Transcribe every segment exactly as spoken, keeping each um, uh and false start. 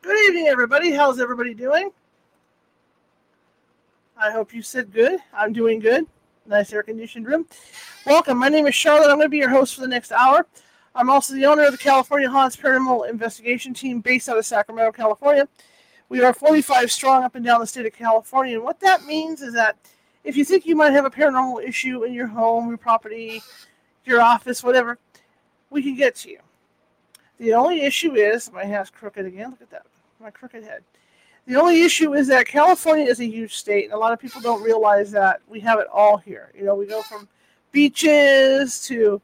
Good evening, everybody. How's everybody doing? I hope you said good. I'm doing good. Nice air-conditioned room. Welcome. My name is Charlotte. I'm going to be your host for the next hour. I'm also the owner of the California Haunts Paranormal Investigation Team based out of Sacramento, California. We are forty-five strong up and down the state of California. And what that means is that if you think you might have a paranormal issue in your home, your property, your office, whatever, we can get to you. The only issue is, my hat's crooked again. Look at that. My crooked head. The only issue is that California is a huge state, and a lot of people don't realize that we have it all here. You know, we go from beaches to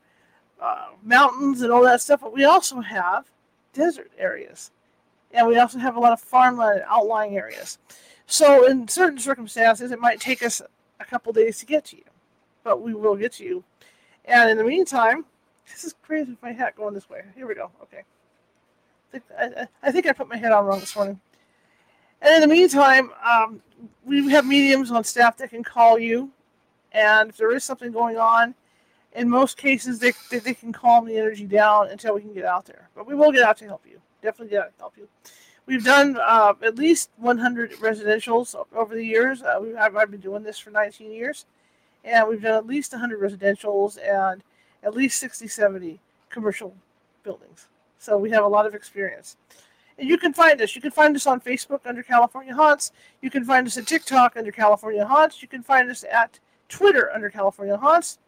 uh, mountains and all that stuff, but we also have desert areas, and we also have a lot of farmland and outlying areas. So in certain circumstances, it might take us a couple days to get to you, but we will get to you. And in the meantime, this is crazy with my hat going this way. Here we go. Okay. I, I think I put my head on wrong this morning. And in the meantime, um, we have mediums on staff that can call you. And if there is something going on, in most cases, they, they, they can calm the energy down until we can get out there. But we will get out to help you. Definitely get out to help you. We've done uh, at least one hundred residentials over the years. Uh, we, I've, I've been doing this for nineteen years. And we've done at least one hundred residentials and at least sixty, seventy commercial buildings. So we have a lot of experience. And you can find us. You can find us on Facebook under California Haunts. You can find us at TikTok under California Haunts. You can find us at Twitter under California Haunts.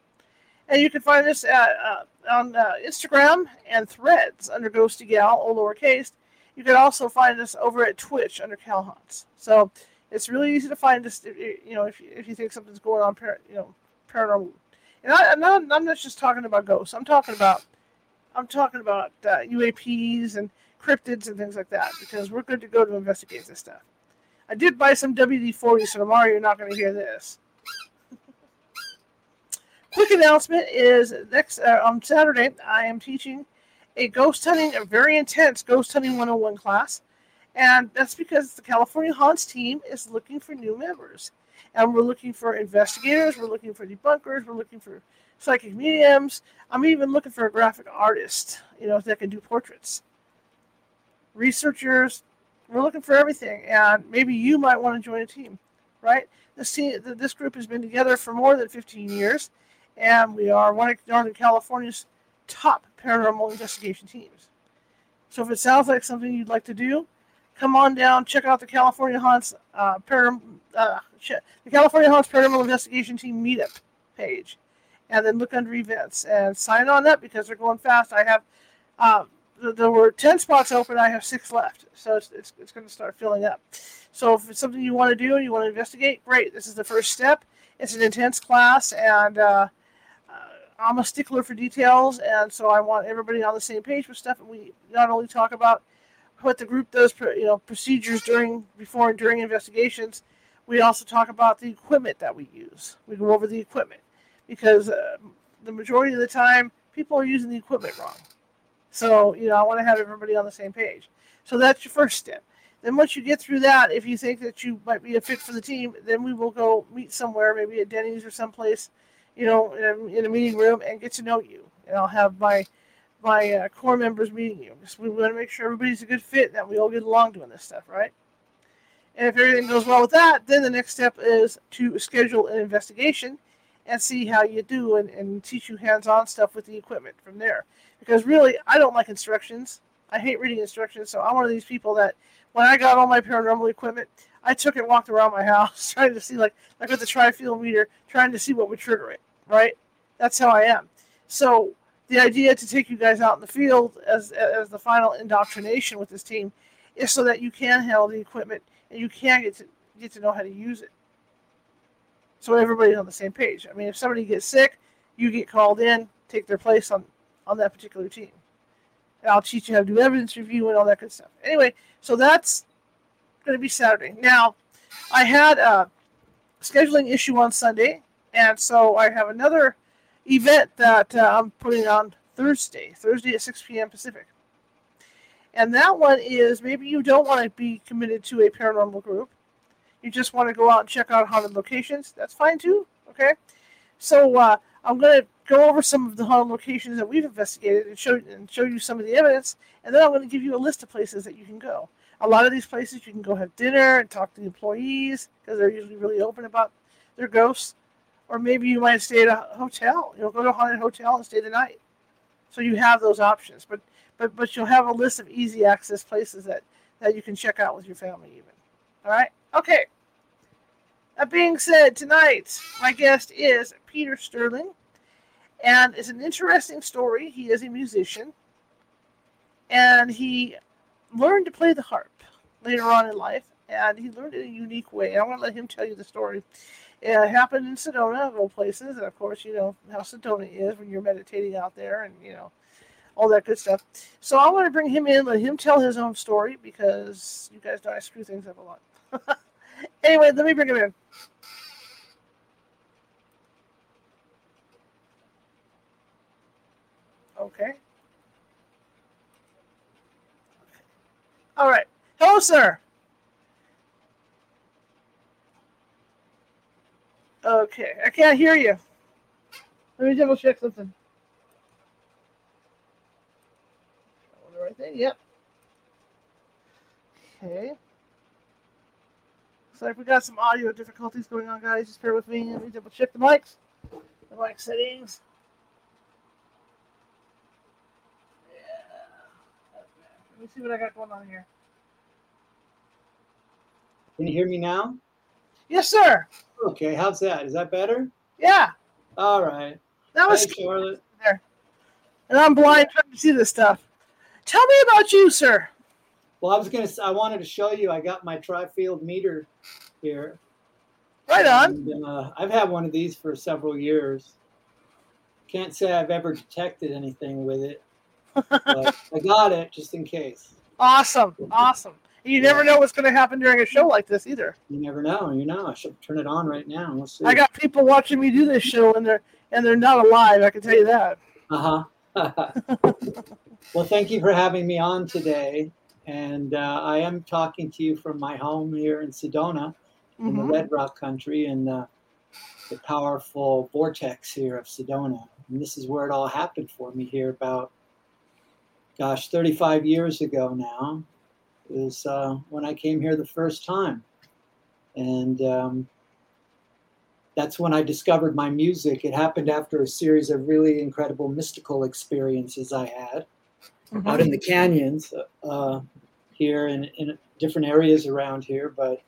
And you can find us at, uh, on uh, Instagram and Threads under Ghosty Gal, all lowercase. You can also find us over at Twitch under Cal Haunts. So it's really easy to find us, if, you know, if, if you think something's going on, you know, paranormal. And I, I'm, not, I'm not just talking about ghosts. I'm talking about I'm talking about uh, U A Ps and cryptids and things like that, because we're good to go to investigate this stuff. I did buy some W D forty, so tomorrow you're not going to hear this. Quick announcement is next uh, on Saturday, I am teaching a ghost hunting, a very intense ghost hunting one oh one class, and that's because the California Haunts team is looking for new members, and we're looking for investigators, we're looking for debunkers, we're looking for psychic mediums. I'm even looking for a graphic artist, you know, that can do portraits. Researchers, we're looking for everything, and maybe you might want to join a team, right? This team, this group has been together for more than fifteen years, and we are one of Northern California's top paranormal investigation teams. So if it sounds like something you'd like to do, come on down, check out the California Haunts, uh, para, uh, the California Haunts Paranormal Investigation Team meetup page. And then look under events and sign on up, because they're going fast. I have, uh, there were ten spots open. I have six left. So it's, it's, it's going to start filling up. So if it's something you want to do and you want to investigate, great. This is the first step. It's an intense class, and uh, uh, I'm a stickler for details. And so I want everybody on the same page with stuff. And we not only talk about what the group does, you know, procedures during, before and during investigations, we also talk about the equipment that we use. We go over the equipment. Because uh, the majority of the time, people are using the equipment wrong. So, you know, I want to have everybody on the same page. So that's your first step. Then once you get through that, if you think that you might be a fit for the team, then we will go meet somewhere, maybe at Denny's or someplace, you know, in a, in a meeting room, and get to know you. And I'll have my my uh, core members meeting you. Because we want to make sure everybody's a good fit and that we all get along doing this stuff, right? And if everything goes well with that, then the next step is to schedule an investigation and see how you do, and, and teach you hands-on stuff with the equipment from there. Because really, I don't like instructions. I hate reading instructions, so I'm one of these people that when I got all my paranormal equipment, I took it and walked around my house trying to see, like, like with the tri-field meter, trying to see what would trigger it, right? That's how I am. So the idea to take you guys out in the field as, as the final indoctrination with this team is so that you can handle the equipment and you can get to, get to know how to use it. So everybody's on the same page. I mean, if somebody gets sick, you get called in, take their place on, on that particular team. And I'll teach you how to do evidence review and all that good stuff. Anyway, so that's going to be Saturday. Now, I had a scheduling issue on Sunday, and so I have another event that uh, I'm putting on Thursday, Thursday at six p.m. Pacific. And that one is, maybe you don't want to be committed to a paranormal group. You just want to go out and check out haunted locations. That's fine, too. Okay? So uh, I'm going to go over some of the haunted locations that we've investigated and show, and show you some of the evidence. And then I'm going to give you a list of places that you can go. A lot of these places you can go have dinner and talk to the employees, because they're usually really open about their ghosts. Or maybe you might stay at a hotel. You'll go to a haunted hotel and stay the night. So you have those options. But But but you'll have a list of easy access places that, that you can check out with your family even. All right? Okay. That being said, tonight my guest is Peter Sterling. And it's an interesting story. He is a musician. And he learned to play the harp later on in life. And he learned it in a unique way. And I want to let him tell you the story. It happened in Sedona, of all places. And, of course, you know how Sedona is when you're meditating out there and, you know, all that good stuff. So I want to bring him in, let him tell his own story, because you guys know I screw things up a lot. Anyway, let me bring him in. Okay. All right. Hello, sir. Okay. I can't hear you. Let me double check something. Right there. Yep. Okay. Looks like we got some audio difficulties going on, guys. Just bear with me. Let me double check the mics, the mic settings. Yeah. Let me see what I got going on here. Can you hear me now? Yes, sir. Okay. How's that? Is that better? Yeah. All right. That was. Hi, Charlotte. There. And I'm blind trying to see this stuff. Tell me about you, sir. Well, I was going to, I wanted to show you, I got my tri-field meter here. Right on. And, uh, I've had one of these for several years. Can't say I've ever detected anything with it. But I got it just in case. Awesome. Awesome. You never know what's going to happen during a show like this either. You never know. You know, I should turn it on right now. We'll see. I got people watching me do this show and they're, and they're not alive. I can tell you that. Uh-huh. Well, thank you for having me on today, and uh, I am talking to you from my home here in Sedona, mm-hmm. in the Red Rock country, in the, the powerful vortex here of Sedona, and this is where it all happened for me here about, gosh, thirty-five years ago now, is uh, when I came here the first time, and um, that's when I discovered my music. It happened after a series of really incredible mystical experiences I had mm-hmm. out in the canyons uh, here and in, in different areas around here. But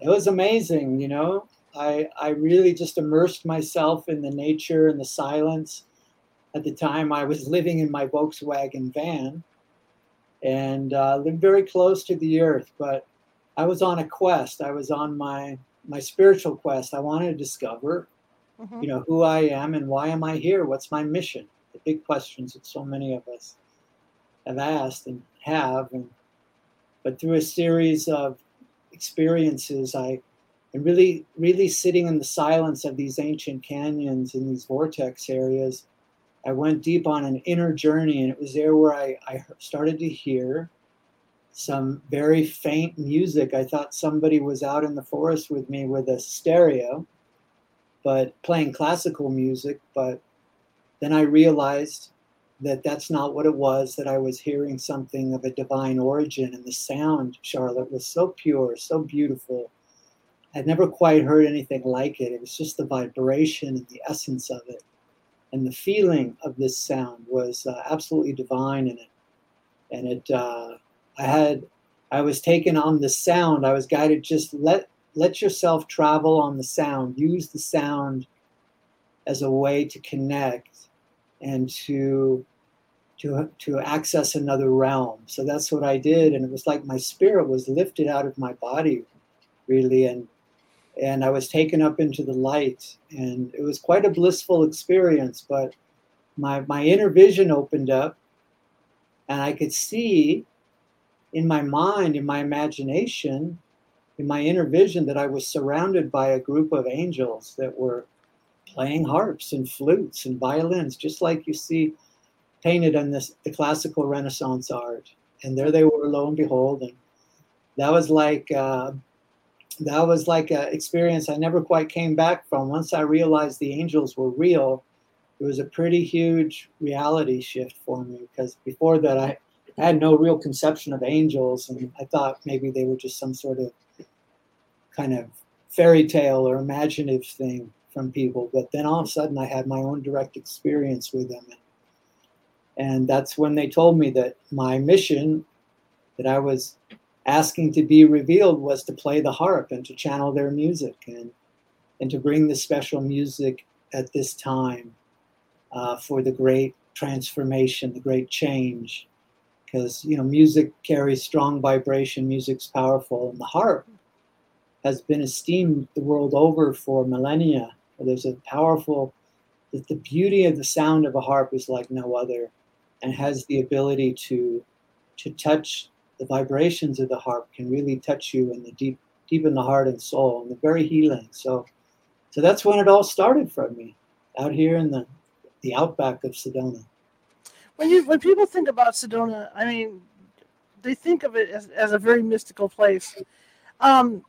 it was amazing, you know. I I really just immersed myself in the nature and the silence. At the time, I was living in my Volkswagen van and uh, lived very close to the earth. But I was on a quest. I was on my... my spiritual quest. I wanted to discover, mm-hmm. you know, who I am and why am I here? What's my mission? The big questions that so many of us have asked and have. And, but through a series of experiences, I and really, really sitting in the silence of these ancient canyons in these vortex areas, I went deep on an inner journey. And it was there where I, I started to hear some very faint music. I thought somebody was out in the forest with me with a stereo, but playing classical music. But then I realized that that's not what it was, that I was hearing something of a divine origin. And the sound, Charlotte, was so pure, so beautiful. I'd never quite heard anything like it. It was just the vibration and the essence of it. And the feeling of this sound was uh, absolutely divine in it. And it, uh, I had, I was taken on the sound. I was guided, just let let yourself travel on the sound. Use the sound as a way to connect and to, to, to access another realm. So that's what I did. And it was like my spirit was lifted out of my body, really. And, and I was taken up into the light. And it was quite a blissful experience. But my, my inner vision opened up and I could see in my mind, in my imagination, in my inner vision, that I was surrounded by a group of angels that were playing harps and flutes and violins, just like you see painted on this, the classical Renaissance art. And there they were, lo and behold. And that was like uh, that was like an experience I never quite came back from. Once I realized the angels were real, it was a pretty huge reality shift for me, because before that I had no real conception of angels, and I thought maybe they were just some sort of kind of fairy tale or imaginative thing from people. But then all of a sudden I had my own direct experience with them. And that's when they told me that my mission that I was asking to be revealed was to play the harp and to channel their music and and to bring the special music at this time uh, for the great transformation, the great change. Because, you know, music carries strong vibration, music's powerful, and the harp has been esteemed the world over for millennia. There's a powerful, that the beauty of the sound of a harp is like no other, and has the ability to to touch the vibrations of the harp, can really touch you in the deep, deep in the heart and soul, and they're very healing. So, so that's when it all started for me, out here in the the outback of Sedona. When you when people think about Sedona, I mean, they think of it as, as a very mystical place. Um,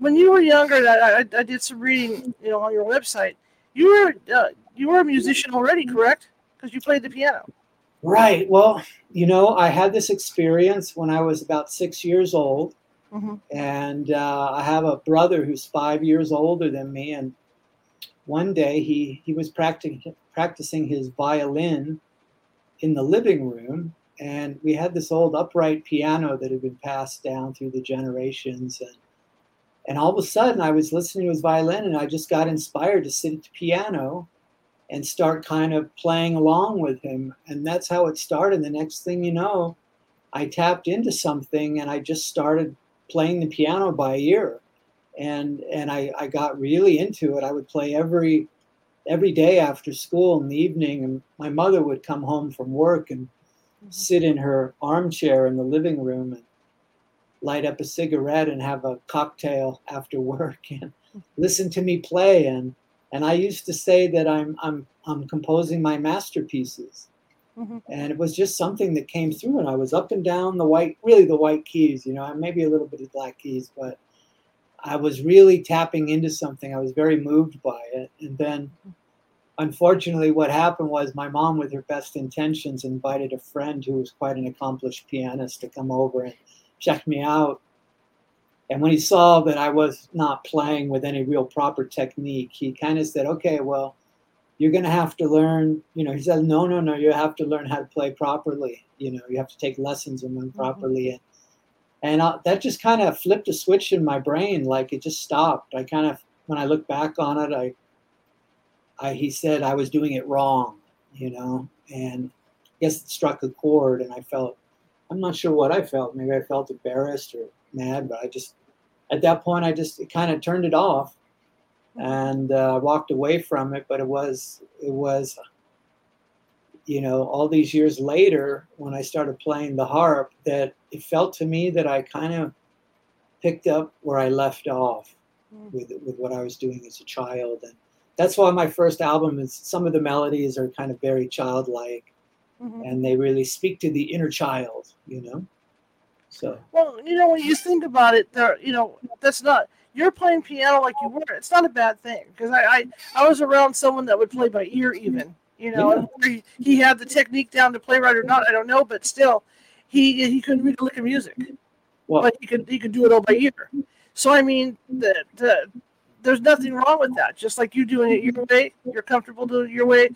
when you were younger, I, I, I did some reading, you know, on your website. You were uh, you were a musician already, correct? Because you played the piano. Right. Well, you know, I had this experience when I was about six years old, mm-hmm. and uh, I have a brother who's five years older than me. And one day he he was practicing practicing his violin in the living room, and we had this old upright piano that had been passed down through the generations, and and all of a sudden I was listening to his violin, and I just got inspired to sit at the piano and start kind of playing along with him. And that's how it started. The next thing you know, I tapped into something, and I just started playing the piano by ear, and and I, I got really into it. I would play every every day after school in the evening, and my mother would come home from work and mm-hmm. sit in her armchair in the living room and light up a cigarette and have a cocktail after work and mm-hmm. listen to me play. And and I used to say that I'm I'm I'm composing my masterpieces. Mm-hmm. And it was just something that came through, and I was up and down the white, really the white keys, you know, maybe a little bit of black keys, but I was really tapping into something. I was very moved by it. And then, unfortunately, what happened was my mom, with her best intentions, invited a friend who was quite an accomplished pianist to come over and check me out. And when he saw that I was not playing with any real proper technique, he kind of said, okay, well, you're going to have to learn, you know, he said, no, no, no, you have to learn how to play properly. You know, you have to take lessons and learn mm-hmm. properly. And And I, that just kind of flipped a switch in my brain, like it just stopped. I kind of, when I look back on it, I, I he said I was doing it wrong, you know, and I guess it struck a chord, and I felt, I'm not sure what I felt. Maybe I felt embarrassed or mad, but I just, at that point, I just it kind of turned it off and uh, walked away from it. But it was, it was, you know, all these years later, when I started playing the harp, that it felt to me that I kind of picked up where I left off mm. with with what I was doing as a child. And that's why my first album is, some of the melodies are kind of very childlike, mm-hmm. and they really speak to the inner child, you know? So. Well, you know, when you think about it, there, you know, that's not, you're playing piano like you were. It's not a bad thing, because I, I, I was around someone that would play by ear even. You know, yeah. he, he had the technique down to play right or not, I don't know, but still, he he couldn't read a lick of music, well, but he could he could do it all by ear. So I mean, the, the, there's nothing wrong with that. Just like you doing it your way, you're comfortable doing it your way.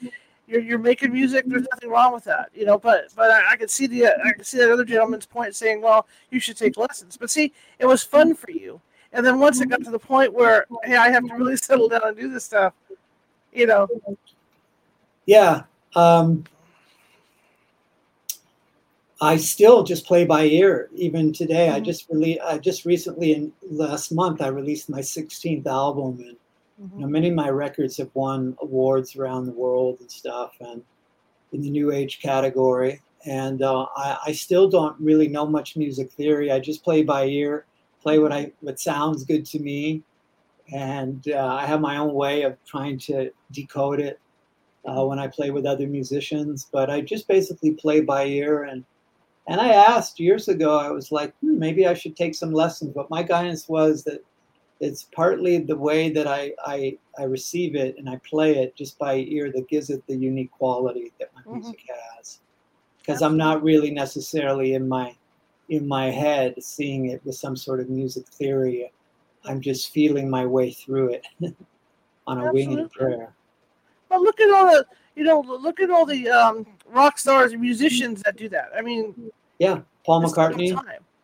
You're you're making music. There's nothing wrong with that, you know. But but I, I could see the I could see that other gentleman's point, saying, well, you should take lessons. But see, it was fun for you, and then once it got to the point where, hey, I have to really settle down and do this stuff, you know. Yeah, um, I still just play by ear even today. Mm-hmm. I just rele- I just recently, in last month, I released my sixteenth album, and mm-hmm. you know, many of my records have won awards around the world and stuff, and in the New Age category. And uh, I, I still don't really know much music theory. I just play by ear, play what I what sounds good to me. And uh, I have my own way of trying to decode it uh, when I play with other musicians. But I just basically play by ear. And and I asked years ago, I was like, hmm, maybe I should take some lessons. But my guidance was that it's partly the way that I, I, I receive it and I play it just by ear that gives it the unique quality that my mm-hmm. music has. Because I'm not really necessarily in my in my head seeing it with some sort of music theory. I'm just feeling my way through it on a Absolutely. Wing and a prayer. Well, look at all the you know, look at all the um, rock stars and musicians that do that. I mean, yeah, Paul McCartney.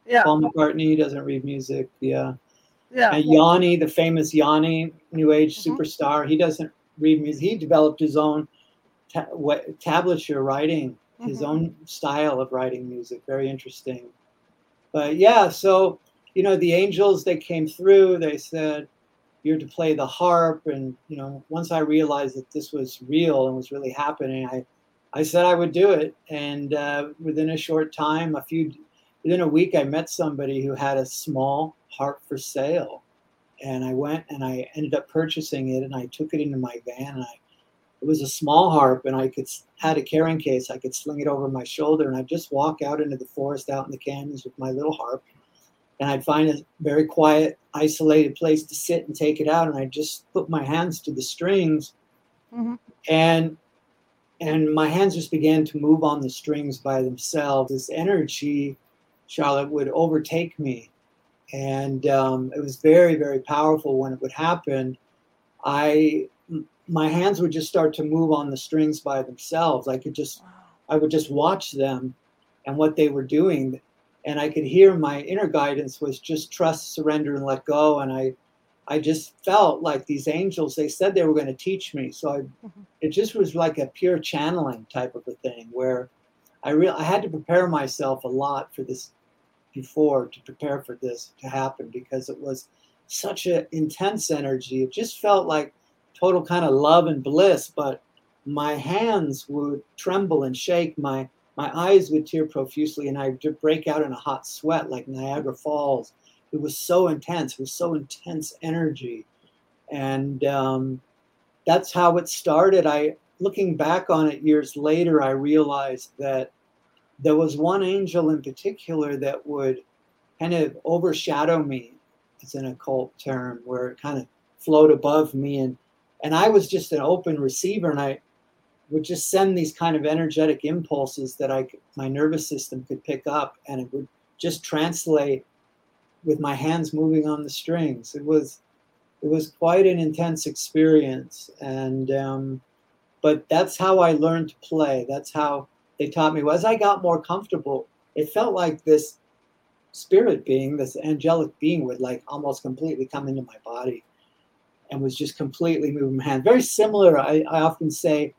Yeah, Paul McCartney doesn't read music. Yeah, yeah. And Yanni, the famous Yanni, New Age mm-hmm. superstar, he doesn't read music. He developed his own ta- what, tablature writing. His mm-hmm. own style of writing music. Very interesting. But yeah, so, you know, the angels, they came through, they said, you're to play the harp. And, you know, once I realized that this was real and was really happening, I, I said I would do it. And uh, within a short time, a few, within a week, I met somebody who had a small harp for sale. And I went and I ended up purchasing it and I took it into my van and I It was a small harp, and I could had a carrying case. I could sling it over my shoulder, and I'd just walk out into the forest, out in the canyons, with my little harp. And I'd find a very quiet, isolated place to sit and take it out, and I'd just put my hands to the strings, mm-hmm. and and my hands just began to move on the strings by themselves. This energy, Charlotte, would overtake me, and um, it was very, very powerful when it would happen. I. My hands would just start to move on the strings by themselves. I could just, wow. I would just watch them and what they were doing. And I could hear my inner guidance was just trust, surrender, and let go. And I, I just felt like these angels, they said they were going to teach me. So I, mm-hmm. it just was like a pure channeling type of a thing where I real I had to prepare myself a lot for this before to prepare for this to happen because it was such an intense energy. It just felt like total kind of love and bliss, but my hands would tremble and shake. My my eyes would tear profusely, and I would break out in a hot sweat like Niagara Falls. It was so intense. It was so intense energy, and um, that's how it started. I, looking back on it years later, I realized that there was one angel in particular that would kind of overshadow me. It's an occult term where it kind of flowed above me and. And I was just an open receiver, and I would just send these kind of energetic impulses that I, my nervous system could pick up, and it would just translate with my hands moving on the strings. It was, it was quite an intense experience, and um, but that's how I learned to play. That's how they taught me. Well, as I got more comfortable, it felt like this spirit being, this angelic being, would like almost completely come into my body. And was just completely moving my hand. Very similar, I, I often say,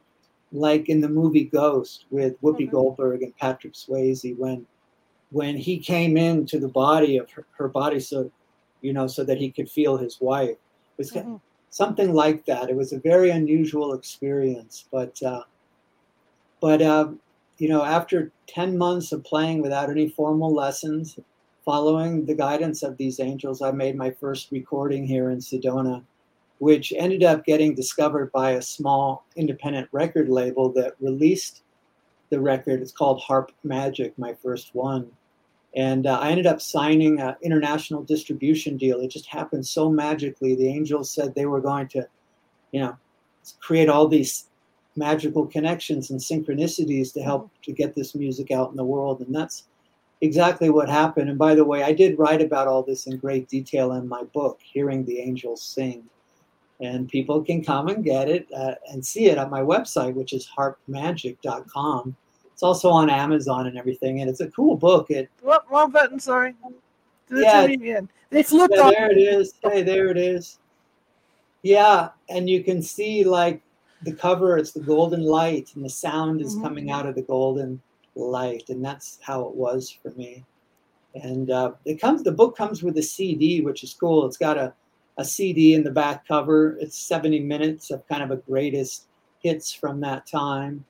like in the movie Ghost with Whoopi mm-hmm. Goldberg and Patrick Swayze, when when he came into the body of her, her body, so you know, so that he could feel his wife. It was mm-hmm. something like that. It was a very unusual experience, but uh, but uh, you know, after ten months of playing without any formal lessons, following the guidance of these angels, I made my first recording here in Sedona, which ended up getting discovered by a small independent record label that released the record. It's called Harp Magic, my first one. And uh, I ended up signing an international distribution deal. It just happened so magically. The angels said they were going to, you know, create all these magical connections and synchronicities to help to get this music out in the world. And that's exactly what happened. And by the way, I did write about all this in great detail in my book, Hearing the Angels Sing. And people can come and get it uh, and see it on my website, which is harp magic dot com. It's also on Amazon and everything. And it's a cool book. It Whoop, wrong button, sorry. Did yeah, it again. They flipped yeah, on. There it is. Hey, there it is. Yeah, and you can see, like, the cover. It's the golden light, and the sound is mm-hmm. coming out of the golden light. And that's how it was for me. And uh, it comes. The book comes with a C D, which is cool. It's got a A C D in the back cover. It's seventy minutes of kind of a greatest hits from that time.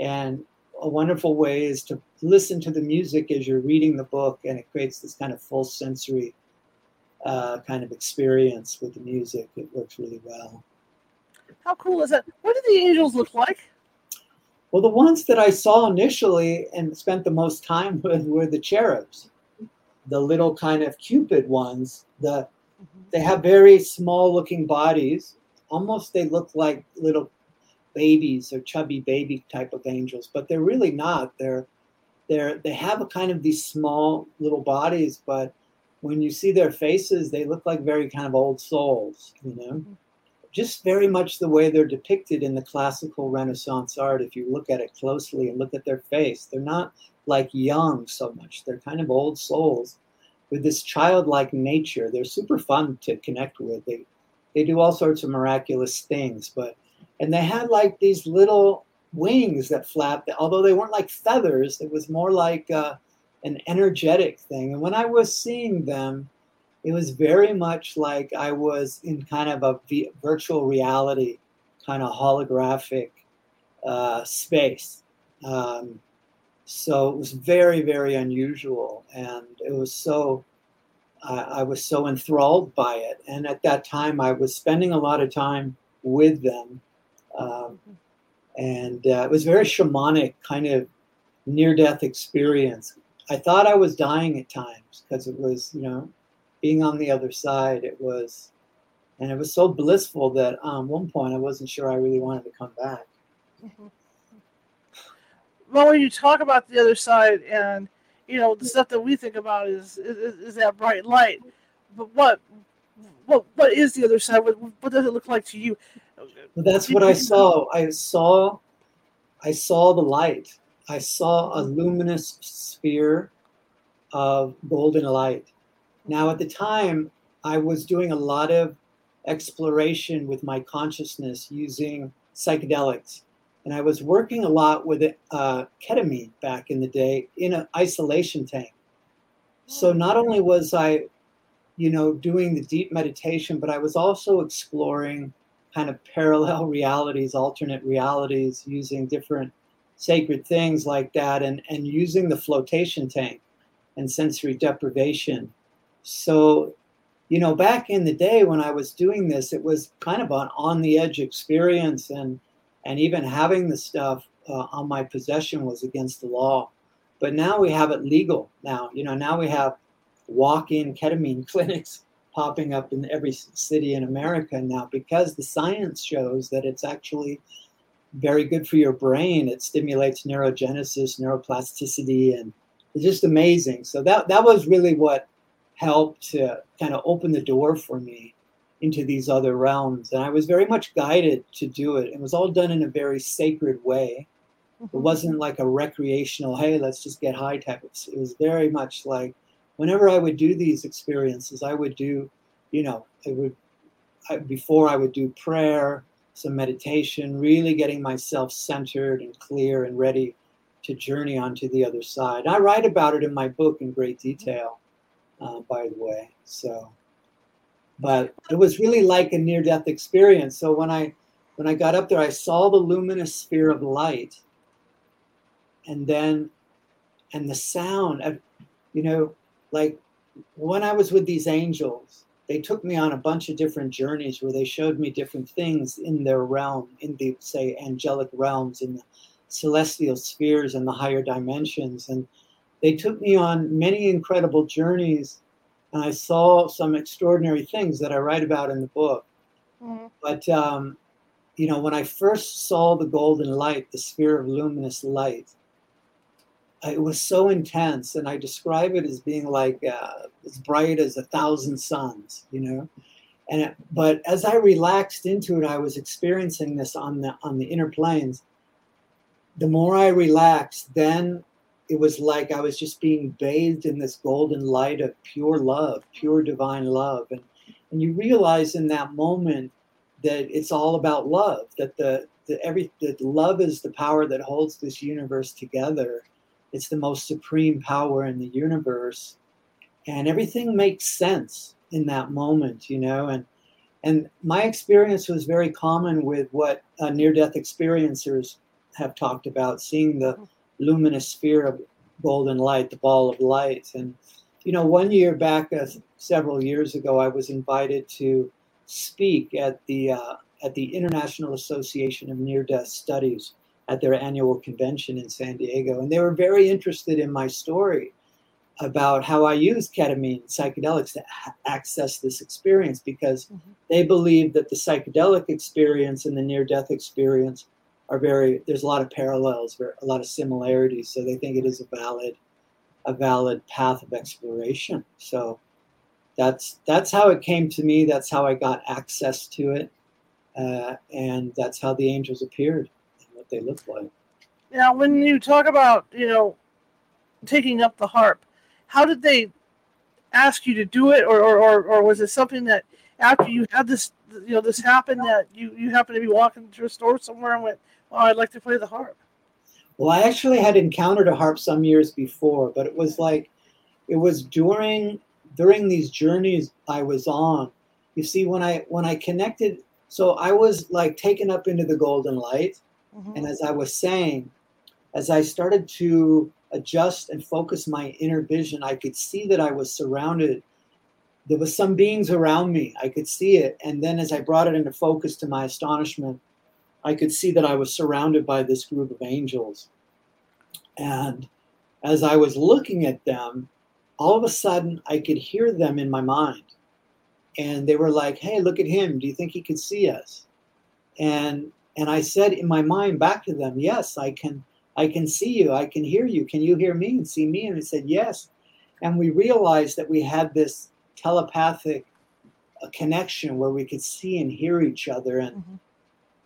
And a wonderful way is to listen to the music as you're reading the book, and it creates this kind of full sensory uh, kind of experience with the music. It works really well. How cool is that? What do the angels look like? Well, the ones that I saw initially and spent the most time with were the cherubs, the little kind of cupid ones. The, they have very small looking bodies. Almost they look like little babies or chubby baby type of angels, but they're really not. They're, they're, they have a kind of these small little bodies, but when you see their faces, they look like very kind of old souls, you know? Just very much the way they're depicted in the classical Renaissance art. If you look at it closely and look at their face, they're not like young so much. They're kind of old souls with this childlike nature. They're super fun to connect with. They they do all sorts of miraculous things, but and they had like these little wings that flapped. Although they weren't like feathers, it was more like uh, an energetic thing. And when I was seeing them, it was very much like I was in kind of a virtual reality, kind of holographic uh, space. Um, so it was very, very unusual. And it was so, uh, I was so enthralled by it. And at that time, I was spending a lot of time with them. Um, and uh, it was very shamanic, kind of near-death experience. I thought I was dying at times because it was, you know, being on the other side, it was, and it was so blissful that um, at one point I wasn't sure I really wanted to come back. Mm-hmm. Well, when you talk about the other side and, you know, the stuff that we think about is is, is that bright light, but what, what, what is the other side? What, what does it look like to you? Well, that's what I saw. I saw, I saw the light. I saw a luminous sphere of golden light. Now, at the time, I was doing a lot of exploration with my consciousness using psychedelics. And I was working a lot with uh, ketamine back in the day in an isolation tank. So not only was I, you know, doing the deep meditation, but I was also exploring kind of parallel realities, alternate realities, using different sacred things like that and, and using the flotation tank and sensory deprivation. So, you know, back in the day when I was doing this, it was kind of an on-the-edge experience, and and even having the stuff uh, on my possession was against the law. But now we have it legal now. You know, now we have walk-in ketamine clinics popping up in every city in America now because the science shows that it's actually very good for your brain. It stimulates neurogenesis, neuroplasticity, and it's just amazing. So that that was really what helped to kind of open the door for me into these other realms. And I was very much guided to do it. It was all done in a very sacred way. Mm-hmm. It wasn't like a recreational, hey, let's just get high type of, it was very much like whenever I would do these experiences, I would do, you know, it would, I, before I would do prayer, some meditation, really getting myself centered and clear and ready to journey onto the other side. I write about it in my book in great detail. Uh, by the way, so, but it was really like a near-death experience. So when I, when I got up there, I saw the luminous sphere of light, and then, and the sound of, you know, like when I was with these angels, they took me on a bunch of different journeys where they showed me different things in their realm, in the, say, angelic realms, in the celestial spheres and the higher dimensions, and they took me on many incredible journeys, and I saw some extraordinary things that I write about in the book. Mm-hmm. But, um, you know, when I first saw the golden light, the sphere of luminous light, it was so intense, and I describe it as being like uh, as bright as a thousand suns, you know. And it, but as I relaxed into it, I was experiencing this on the on the inner planes. The more I relaxed, then it was like I was just being bathed in this golden light of pure love, pure divine love. And, and you realize in that moment that it's all about love, that the, the every that love is the power that holds this universe together. It's the most supreme power in the universe. And everything makes sense in that moment, you know. And and my experience was very common with what uh, near-death experiencers have talked about, seeing the luminous sphere of golden light, the ball of light. And, you know, one year back, uh, several years ago, I was invited to speak at the uh, at the International Association of Near-Death Studies at their annual convention in San Diego. And they were very interested in my story about how I used ketamine, psychedelics, to ha- access this experience, because mm-hmm. they believe that the psychedelic experience and the near-death experience are very, there's a lot of parallels, a lot of similarities. So they think it is a valid, a valid path of exploration. So that's, that's how it came to me. That's how I got access to it. Uh, and that's how the angels appeared and what they looked like. Now, when you talk about, you know, taking up the harp, how did they ask you to do it? Or, or, or, or was it something that after you had this, you know, this happened that you, you happened to be walking through a store somewhere and went, oh, I'd like to play the harp? Well, I actually had encountered a harp some years before, but it was like, it was during, during these journeys I was on. You see, when I, when I connected, so I was like taken up into the golden light. Mm-hmm. And as I was saying, as I started to adjust and focus my inner vision, I could see that I was surrounded. There was some beings around me. I could see it. And then as I brought it into focus, to my astonishment, I could see that I was surrounded by this group of angels. And as I was looking at them, all of a sudden I could hear them in my mind. And they were like, hey, look at him. Do you think he could see us? And and I said in my mind back to them, yes, I can I can see you. I can hear you. Can you hear me and see me? And they said, yes. And we realized that we had this telepathic connection where we could see and hear each other. And mm-hmm.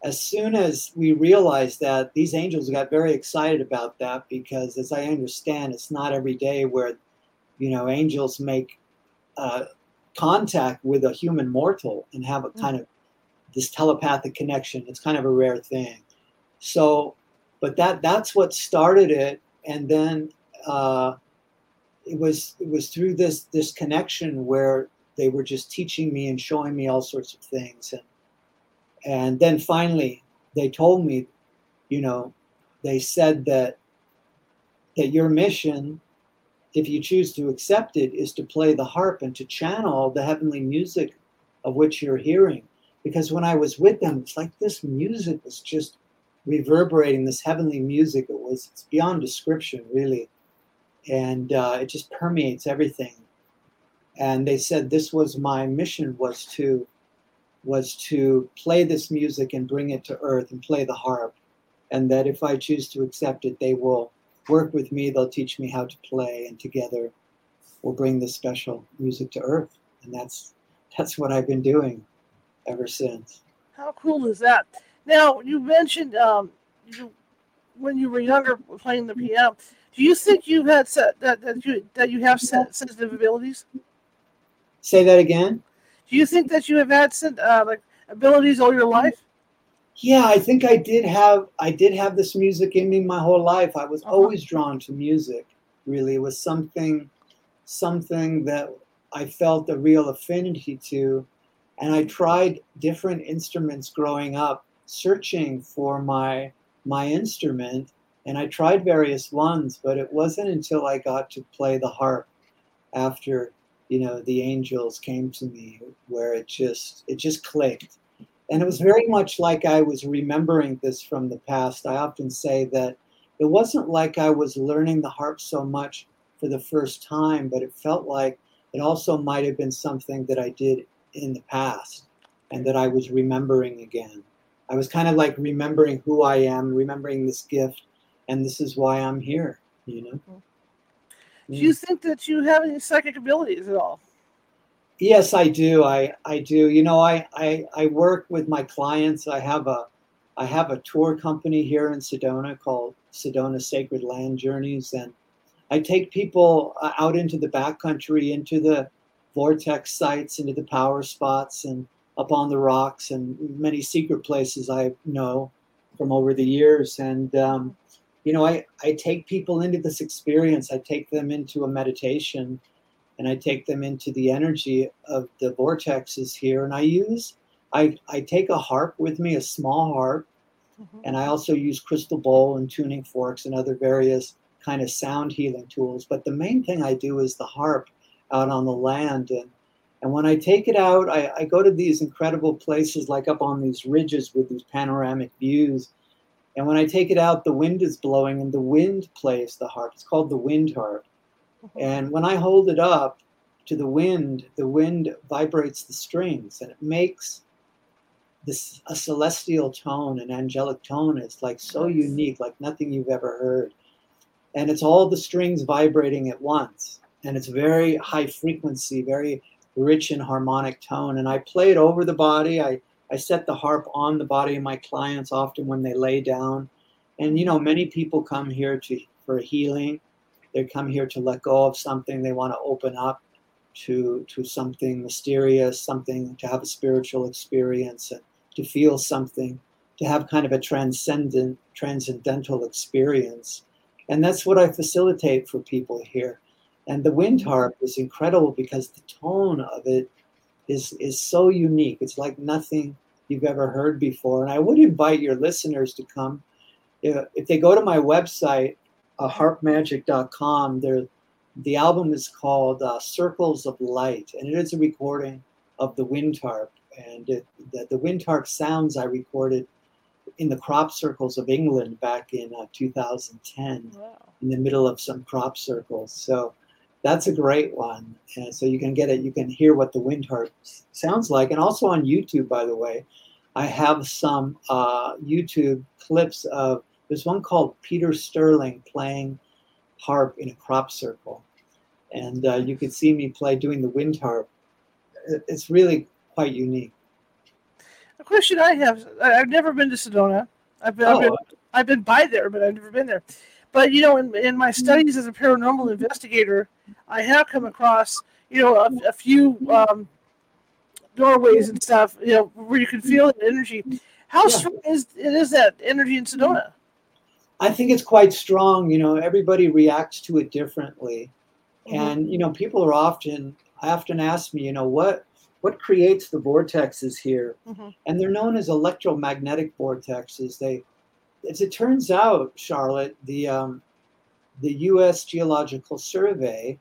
as soon as we realized that, these angels got very excited about that, because as I understand, it's not every day where, you know, angels make uh contact with a human mortal and have a kind of this telepathic connection. It's kind of a rare thing. So, but that that's what started it. And then uh, it was it was through this this connection where they were just teaching me and showing me all sorts of things. And and then finally they told me, you know, they said that that your mission, if you choose to accept it, is to play the harp and to channel the heavenly music of which you're hearing. Because when I was with them, it's like this music was just reverberating, this heavenly music. It was, it's beyond description, really. And uh, it just permeates everything. And they said this was my mission, was to, was to play this music and bring it to earth and play the harp. And that if I choose to accept it, they will work with me, they'll teach me how to play, and together we'll bring this special music to earth. And that's that's what I've been doing ever since. How cool is that? Now, you mentioned um, you, when you were younger playing the piano. Do you think you've had set, that, that you that you have set sensitive abilities? Say that again? Do you think that you have had set, uh, like abilities all your life? Yeah, I think I did have I did have this music in me my whole life. I was uh-huh. always drawn to music, really. It was something something that I felt a real affinity to. And I tried different instruments growing up, searching for my my instrument. And I tried various ones, but it wasn't until I got to play the harp after, you know, the angels came to me, where it just it just clicked. And it was very much like I was remembering this from the past. I often say that it wasn't like I was learning the harp so much for the first time, but it felt like it also might have been something that I did in the past and that I was remembering again. I was kind of like remembering who I am, remembering this gift, and this is why I'm here, you know? Mm-hmm. Do you think that you have any psychic abilities at all? Yes, I do. I, I do. You know, I, I, I work with my clients. I have a I have a tour company here in Sedona called Sedona Sacred Land Journeys. And I take people out into the backcountry, into the vortex sites, into the power spots, and up on the rocks, and many secret places I know from over the years. And, um, you know, I, I take people into this experience. I take them into a meditation, and I take them into the energy of the vortexes here. And I use, I, I take a harp with me, a small harp, Mm-hmm. And I also use crystal bowl and tuning forks and other various kind of sound healing tools. But the main thing I do is the harp out on the land. And, and when I take it out, I, I go to these incredible places, like up on these ridges with these panoramic views. And when I take it out, the wind is blowing and the wind plays the harp. It's called the wind harp. Mm-hmm. And when I hold it up to the wind, the wind vibrates the strings and it makes this a celestial tone, an angelic tone. It's like so unique, like nothing you've ever heard. And it's all the strings vibrating at once. And it's very high frequency, very rich and harmonic tone. And I play it over the body. I, I set the harp on the body of my clients often when they lay down. And, you know, many people come here to for healing. They come here to let go of something. They want to open up to to something mysterious, something to have a spiritual experience, and to feel something, to have kind of a transcendent, transcendental experience. And that's what I facilitate for people here. And the wind harp is incredible because the tone of it is is so unique. It's like nothing you've ever heard before. And I would invite your listeners to come. If they go to my website, uh, harp magic dot com, there the album is called uh, Circles of Light, and it is a recording of the wind harp. And it, the, the wind harp sounds I recorded in the crop circles of England back in uh, two thousand ten. Wow. In the middle of some crop circles. So that's a great one. And so you can get it. You can hear what the wind harp sounds like. And also on YouTube, by the way, I have some uh, YouTube clips of, there's one called Peter Sterling playing harp in a crop circle. And uh, you could see me play doing the wind harp. It's really quite unique. A question I have, I've never been to Sedona. I've been, oh. I've been, I've been by there, but I've never been there. But, you know, in, in my studies as a paranormal investigator, I have come across, you know, a, a few um, doorways and stuff, you know, where you can feel the energy. How yeah. strong is it is that energy in Sedona? I think it's quite strong. You know, everybody reacts to it differently. Mm-hmm. And, you know, people are often, I often ask me, you know, what, what creates the vortexes here? Mm-hmm. And they're known as electromagnetic vortexes. They, as it turns out, Charlotte, the um, the U S Geological Survey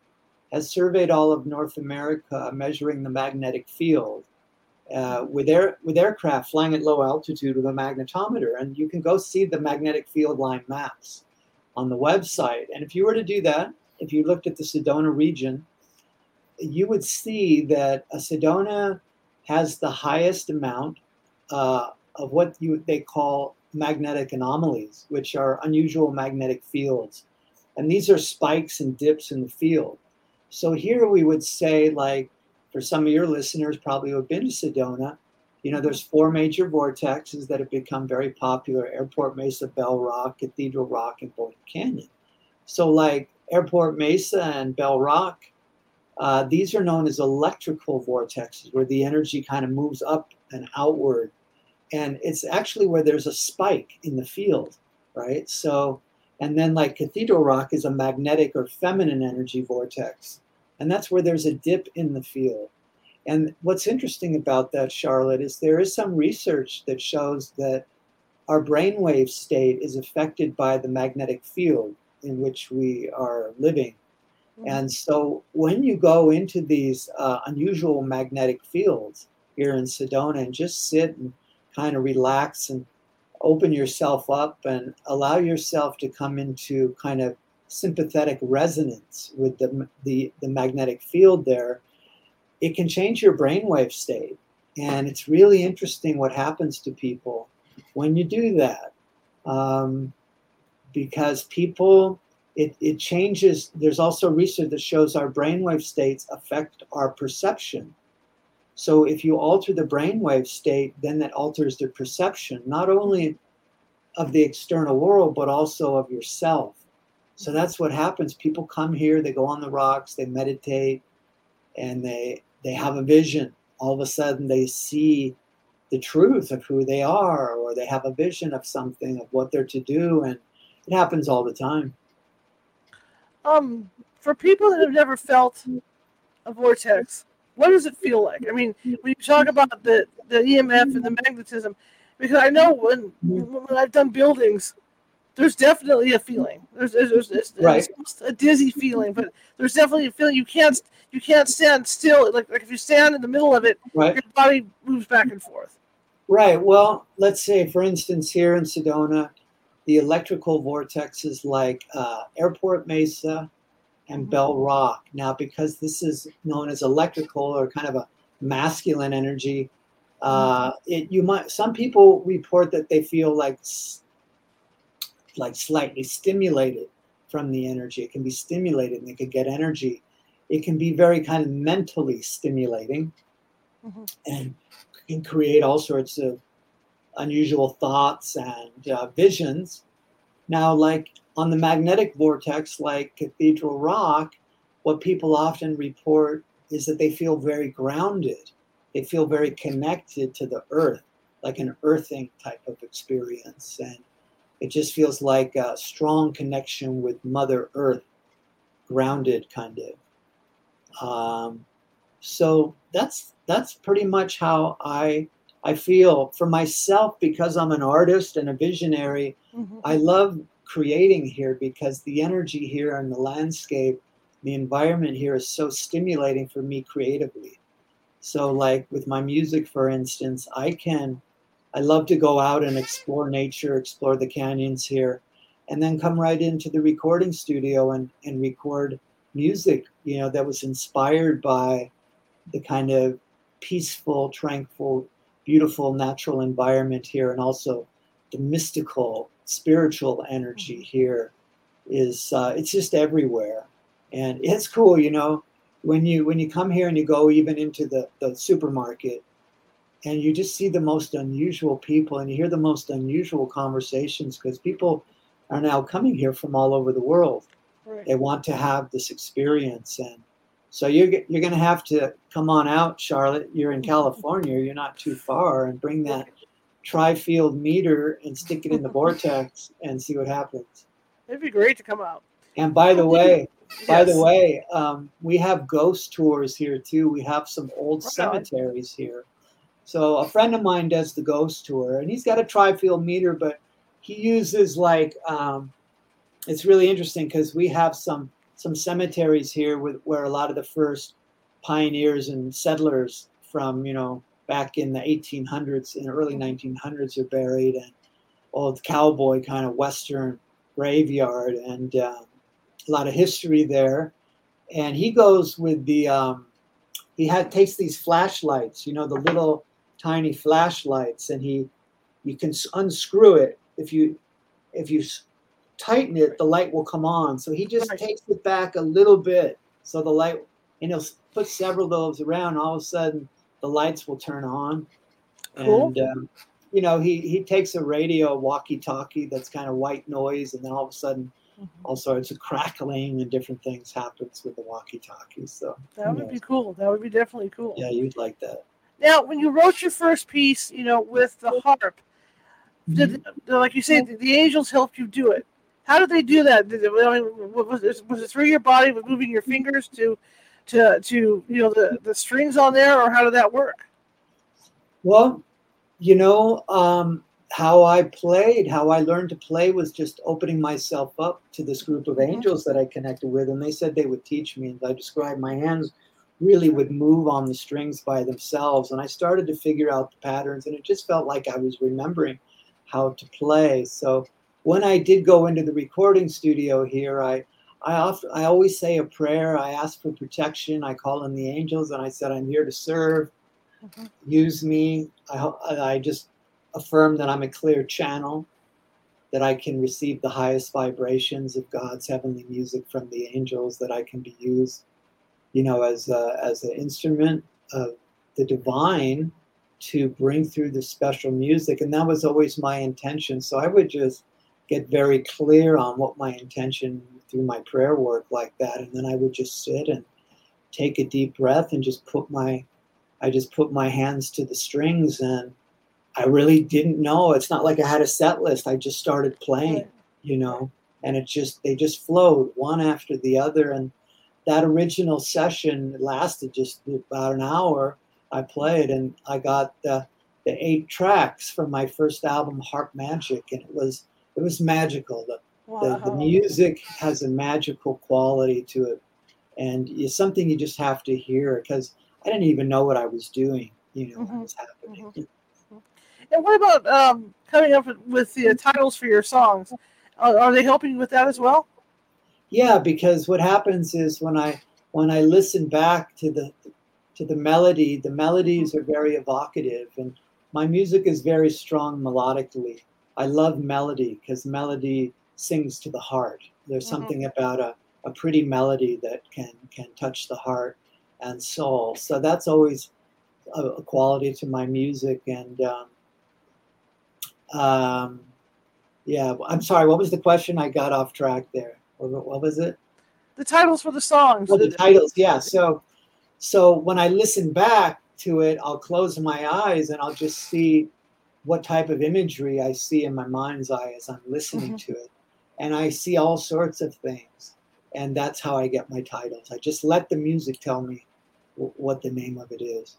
has surveyed all of North America, measuring the magnetic field uh, with air with aircraft flying at low altitude with a magnetometer, and you can go see the magnetic field line maps on the website. And if you were to do that, if you looked at the Sedona region, you would see that uh, Sedona has the highest amount uh, of what you they call magnetic anomalies, which are unusual magnetic fields. And these are spikes and dips in the field. So here we would say, like, for some of your listeners probably who have been to Sedona, you know, there's four major vortexes that have become very popular: Airport Mesa, Bell Rock, Cathedral Rock, and Boulder Canyon. So like Airport Mesa and Bell Rock, uh, these are known as electrical vortexes, where the energy kind of moves up and outward. And it's actually where there's a spike in the field, right? So, and then like Cathedral Rock is a magnetic or feminine energy vortex. And that's where there's a dip in the field. And what's interesting about that, Charlotte, is there is some research that shows that our brainwave state is affected by the magnetic field in which we are living. Mm-hmm. And so when you go into these uh, unusual magnetic fields here in Sedona and just sit and kind of relax and open yourself up and allow yourself to come into kind of sympathetic resonance with the, the, the magnetic field there, it can change your brainwave state. And it's really interesting what happens to people when you do that. Um, because people, it, it changes. There's also research that shows our brainwave states affect our perception. So if you alter the brainwave state, then that alters the perception, not only of the external world, but also of yourself. So that's what happens. People come here, they go on the rocks, they meditate, and they they have a vision. All of a sudden, they see the truth of who they are, or they have a vision of something, of what they're to do, and it happens all the time. Um, for people that have never felt a vortex, what does it feel like? I mean, when you talk about the, the E M F and the magnetism, Because I know when, when I've done buildings, there's definitely a feeling. There's there's, there's, there's right. a dizzy feeling, but there's definitely a feeling. You can't you can't stand still. Like like if you stand in the middle of it, right. your body moves back and forth. Right. Well, let's say, for instance, here in Sedona, the electrical vortexes like uh, Airport Mesa and Bell Rock. Now, because this is known as electrical or kind of a masculine energy, uh, it you might some people report that they feel like like slightly stimulated from the energy. It can be stimulated and they could get energy. It can be very kind of mentally stimulating mm-hmm. and can create all sorts of unusual thoughts and uh, visions. Now, like on the magnetic vortex, like Cathedral Rock, what people often report is that they feel very grounded. They feel very connected to the earth, like an earthing type of experience. And it just feels like a strong connection with Mother Earth, grounded kind of. Um, so that's that's pretty much how I I feel for myself, because I'm an artist and a visionary. Mm-hmm. I love creating here because the energy here and the landscape, the environment here is so stimulating for me creatively. So like with my music, for instance, I can, I love to go out and explore nature, explore the canyons here, and then come right into the recording studio and, and record music, you know, that was inspired by the kind of peaceful, tranquil, beautiful natural environment here, and also the mystical spiritual energy here is uh, it's just everywhere. And it's cool, you know, when you when you come here and you go even into the, the supermarket and you just see the most unusual people and you hear the most unusual conversations, because people are now coming here from all over the world. Right. They want to have this experience. And so you're, you're going to have to come on out, Charlotte. You're in California. You're not too far. And bring that tri-field meter and stick it in the vortex and see what happens. It'd be great to come out. And by the way, yes. by the way, um, we have ghost tours here, too. We have some old wow. cemeteries here. So a friend of mine does the ghost tour. And he's got a tri-field meter, but he uses, like, um, it's really interesting because we have some some cemeteries here with, where a lot of the first pioneers and settlers from, you know, back in the eighteen hundreds and early nineteen hundreds are buried, and old cowboy kind of Western graveyard, and um, a lot of history there. And he goes with the, um, he had, takes these flashlights, you know, the little tiny flashlights, and he, you can unscrew it. If you, if you, tighten it, the light will come on. So he just takes it back a little bit, so the light, and he'll put several of those around. All of a sudden, the lights will turn on. Cool. And um, you know, he he takes a radio walkie-talkie that's kind of white noise, and then all of a sudden, mm-hmm. all sorts of crackling and different things happens with the walkie-talkie. So that would be cool. That would be definitely cool. Yeah, you'd like that. Now, when you wrote your first piece, you know, with the harp, did, like you said, the, the angels helped you do it. How did they do that? Did it, was, it, was it through your body, with moving your fingers to, to, to you know, the, the strings on there, or how did that work? Well, you know, um, how I played, how I learned to play was just opening myself up to this group of angels that I connected with, and they said they would teach me. And I described my hands really would move on the strings by themselves, and I started to figure out the patterns, and it just felt like I was remembering how to play. So when I did go into the recording studio here, I I, often, I always say a prayer. I ask for protection. I call in the angels, and I said, I'm here to serve. Mm-hmm. Use me. I, I just affirm that I'm a clear channel, that I can receive the highest vibrations of God's heavenly music from the angels, that I can be used, you know, as a, as an instrument of the divine to bring through the special music. And that was always my intention. So I would just get very clear on what my intention through my prayer work like that. And then I would just sit and take a deep breath and just put my, I just put my hands to the strings, and I really didn't know. It's not like I had a set list. I just started playing, you know, and it just, they just flowed one after the other. And that original session lasted just about an hour. I played, and I got the eight tracks from my first album, Harp Magic, and it was it was magical. The, wow. the, the music has a magical quality to it, and it's something you just have to hear, because I didn't even know what I was doing, you know, mm-hmm. what was happening. Mm-hmm. And what about um, coming up with the uh, titles for your songs? Are, are they helping you with that as well? Yeah, because what happens is when I when I listen back to the to the melody, the melodies are very evocative, and my music is very strong melodically. I love melody because melody sings to the heart. There's mm-hmm. something about a, a pretty melody that can can touch the heart and soul. So that's always a, a quality to my music, and. Um, Um, yeah, I'm sorry. What was the question? I got off track there. What, what was it? The titles for the songs. Oh, the titles. Yeah. So, so when I listen back to it, I'll close my eyes and I'll just see what type of imagery I see in my mind's eye as I'm listening mm-hmm. to it. And I see all sorts of things. And that's how I get my titles. I just let the music tell me w- what the name of it is.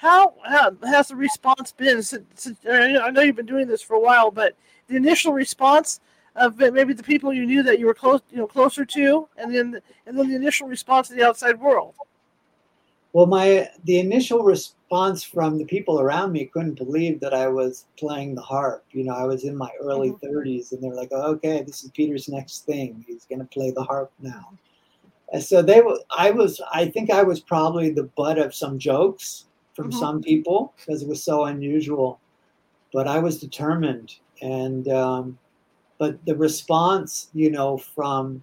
How, how has the response been? Since, since, I know you've been doing this for a while, but the initial response of maybe the people you knew that you were close, you know, closer to, and then and then the initial response to the outside world. Well, my the initial response from the people around me couldn't believe that I was playing the harp. You know, I was in my early mm-hmm. thirties, and they're like, oh, "Okay, this is Peter's next thing. He's going to play the harp now." And so they, were, I was, I think I was probably the butt of some jokes from mm-hmm. some people because it was so unusual, but I was determined. And, um, but the response, you know, from,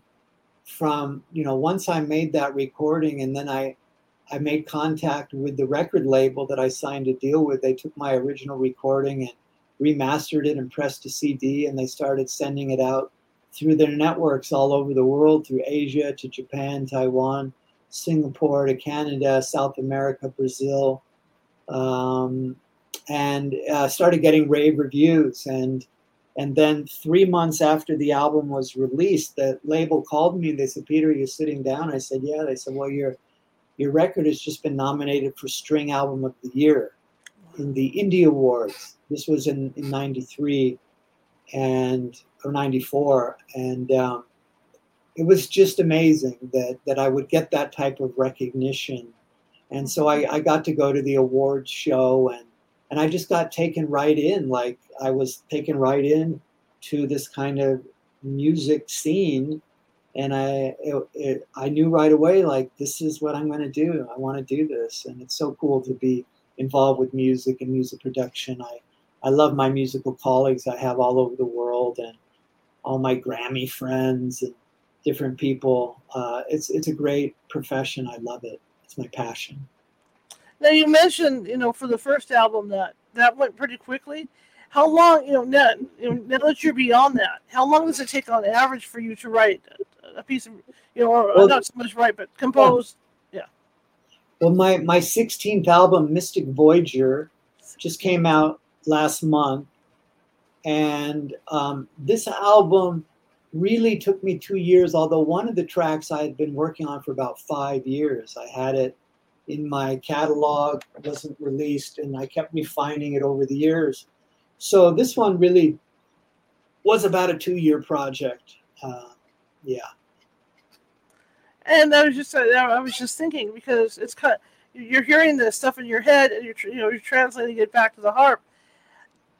from, you know, once I made that recording and then I, I made contact with the record label that I signed a deal with, they took my original recording and remastered it and pressed a C D, and they started sending it out through their networks all over the world, through Asia to Japan, Taiwan, Singapore to Canada, South America, Brazil. Um, and uh, started getting rave reviews. And and then three months after the album was released, the label called me. They said, Peter, you're sitting down? I said, yeah. They said, well, your your record has just been nominated for String Album of the Year in the Indie Awards. This was in, in ninety-three and or ninety-four. And um, it was just amazing that, that I would get that type of recognition. And so I, I got to go to the awards show, and, and I just got taken right in. Like I was taken right in to this kind of music scene. And I, it, it, I knew right away, like, this is what I'm going to do. I want to do this. And it's so cool to be involved with music and music production. I, I love my musical colleagues I have all over the world and all my Grammy friends and different people. Uh, it's, it's a great profession. I love it. It's my passion. Now you mentioned, you know, for the first album that that went pretty quickly. How long, you know, now, you know, now that you're beyond that, how long does it take on average for you to write a, a piece of, you know, or well, not so much write, but compose? Yeah. yeah. Well, my, my sixteenth album, Mystic Voyager, just came out last month. And um, this album really took me two years, although one of the tracks I had been working on for about five years. I had it in my catalog, it wasn't released, and I kept refining it over the years. So this one really was about a two-year project. Uh, yeah. And I was just I was just thinking, because it's kind of, you're hearing this stuff in your head, and you're you know you're translating it back to the harp.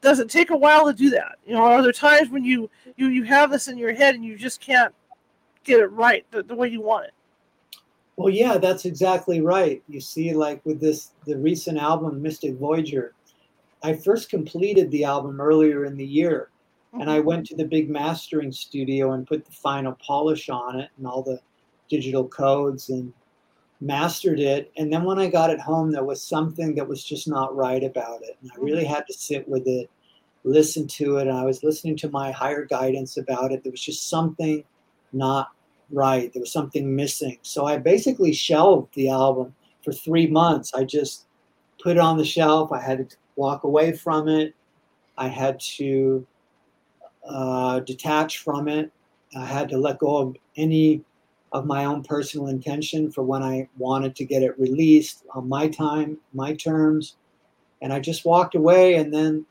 Does it take a while to do that? You know, are there times when you, you, you have this in your head and you just can't get it right the, the way you want it? Well, yeah, that's exactly right. You see, like with this, the recent album, Mystic Voyager, I first completed the album earlier in the year, mm-hmm. and I went to the big mastering studio and put the final polish on it and all the digital codes and mastered it. And then when I got it home, there was something that was just not right about it. And I really had to sit with it, listen to it. And I was listening to my higher guidance about it. There was just something not right. There was something missing. So I basically shelved the album for three months. I just put it on the shelf. I had to walk away from it. I had to uh, detach from it. I had to let go of any of my own personal intention for when I wanted to get it released on my time, my terms. And I just walked away, and then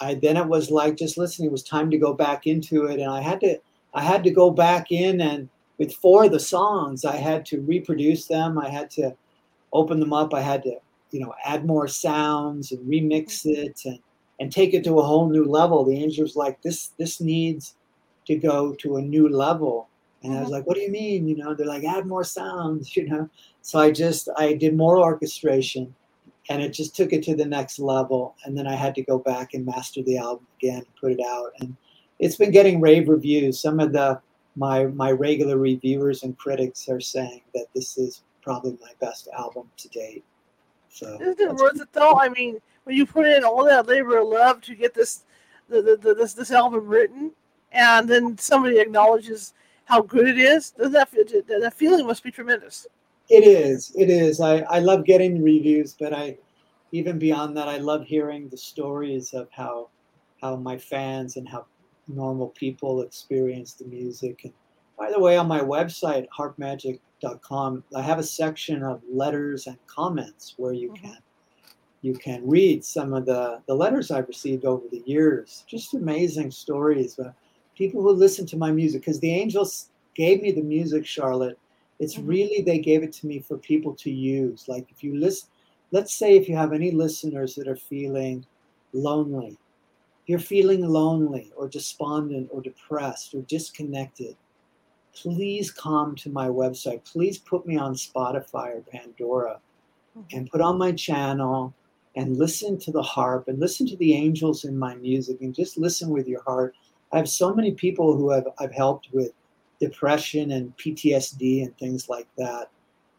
I then it was like just listening. It was time to go back into it, and I had to I had to go back in, and with four of the songs, I had to reproduce them. I had to open them up. I had to, you know, add more sounds and remix it and, and take it to a whole new level. The Angels like, this this needs to go to a new level. And I was like, what do you mean? You know, they're like, add more sounds, you know. So I just, I did more orchestration, and it just took it to the next level. And then I had to go back and master the album again, and put it out. And it's been getting rave reviews. Some of the my my regular reviewers and critics are saying that this is probably my best album to date. So isn't it worth it though? I mean, when you put in all that labor of love to get this the, the, the this this album written, and then somebody acknowledges how good it is, that, that feeling must be tremendous. It is. It is. I, I love getting reviews, but I, even beyond that, I love hearing the stories of how how my fans and how normal people experience the music. And by the way, on my website, harp magic dot com, I have a section of letters and comments where you mm-hmm. can you can read some of the, the letters I've received over the years. Just amazing stories. But people who listen to my music, because the Angels gave me the music, Charlotte. It's mm-hmm. really, they gave it to me for people to use. Like if you listen, let's say if you have any listeners that are feeling lonely, if you're feeling lonely or despondent or depressed or disconnected, please come to my website. Please put me on Spotify or Pandora mm-hmm. and put on my channel and listen to the harp and listen to the Angels in my music and just listen with your heart. I have so many people who I've, I've helped with depression and P T S D and things like that.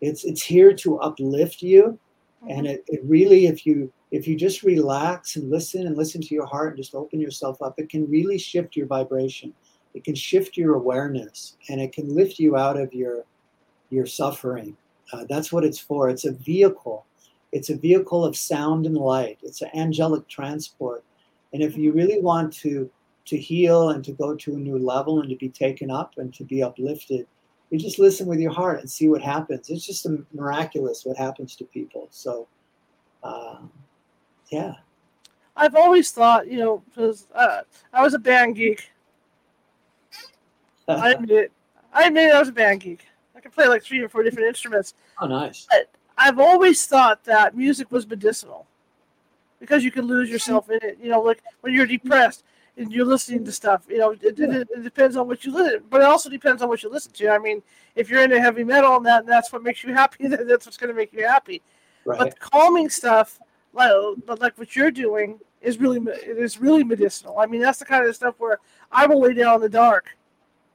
It's it's here to uplift you. Mm-hmm. And it, it really, if you if you just relax and listen and listen to your heart and just open yourself up, it can really shift your vibration. It can shift your awareness, and it can lift you out of your, your suffering. Uh, that's what it's for. It's a vehicle. It's a vehicle of sound and light. It's an angelic transport. And if you really want to to heal and to go to a new level and to be taken up and to be uplifted, you just listen with your heart and see what happens. It's just miraculous what happens to people. So, uh, yeah. I've always thought, you know, because uh, I was a band geek. I admit it. I admit it, I was a band geek. I could play like three or four different instruments. Oh, nice. But I've always thought that music was medicinal because you could lose yourself in it. You know, like when you're depressed, and you're listening to stuff, you know, it, yeah. it, it depends on what you listen, but it also depends on what you listen to. I mean, if you're into heavy metal and that and that's what makes you happy, then that's what's going to make you happy. Right. But calming stuff, like, but like what you're doing, is really it is really medicinal. I mean, that's the kind of stuff where I will lay down in the dark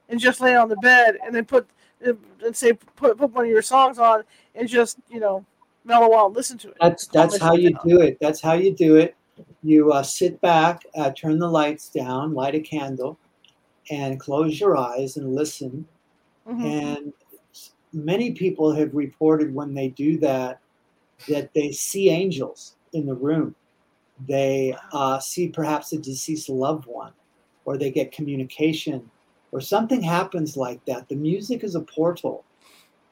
and just lay on the bed and then put and say put put one of your songs on and just, you know, mellow out and listen to it. That's that's how you down. do it. That's how you do it. You uh, sit back, uh, turn the lights down, light a candle, and close your eyes and listen. Mm-hmm. And many people have reported when they do that, that they see angels in the room. They uh, see perhaps a deceased loved one, or they get communication, or something happens like that. The music is a portal.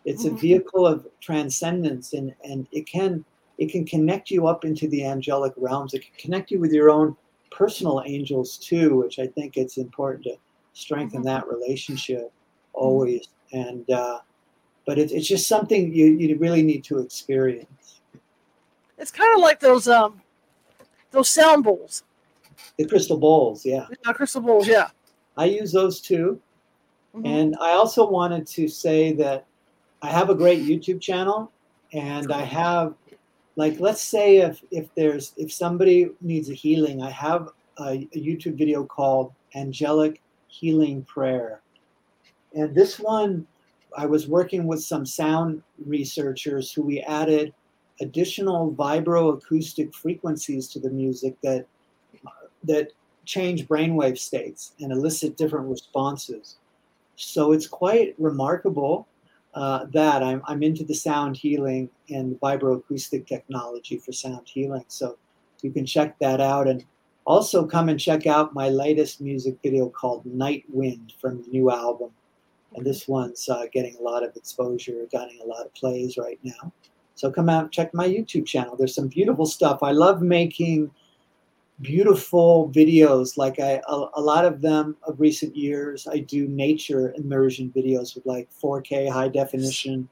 It's mm-hmm. a vehicle of transcendence, and, and it can... It can connect you up into the angelic realms. It can connect you with your own personal angels too, which I think it's important to strengthen mm-hmm. that relationship always. Mm-hmm. And uh, but it, it's just something you, you really need to experience. It's kind of like those um those sound bowls. The crystal bowls, yeah. The crystal bowls, yeah. I use those too. Mm-hmm. And I also wanted to say that I have a great YouTube channel, and I have. Like, let's say if, if there's if somebody needs a healing, I have a, a YouTube video called Angelic Healing Prayer. And this one, I was working with some sound researchers who we added additional vibroacoustic frequencies to the music that that change brainwave states and elicit different responses. So it's quite remarkable. Uh, that I'm I'm into the sound healing and vibroacoustic technology for sound healing. So you can check that out, and also come and check out my latest music video called Night Wind from the new album. And this one's uh, getting a lot of exposure, getting a lot of plays right now. So come out and check my YouTube channel. There's some beautiful stuff. I love making beautiful videos. Like I, a, a lot of them of recent years, I do nature immersion videos with like four K high definition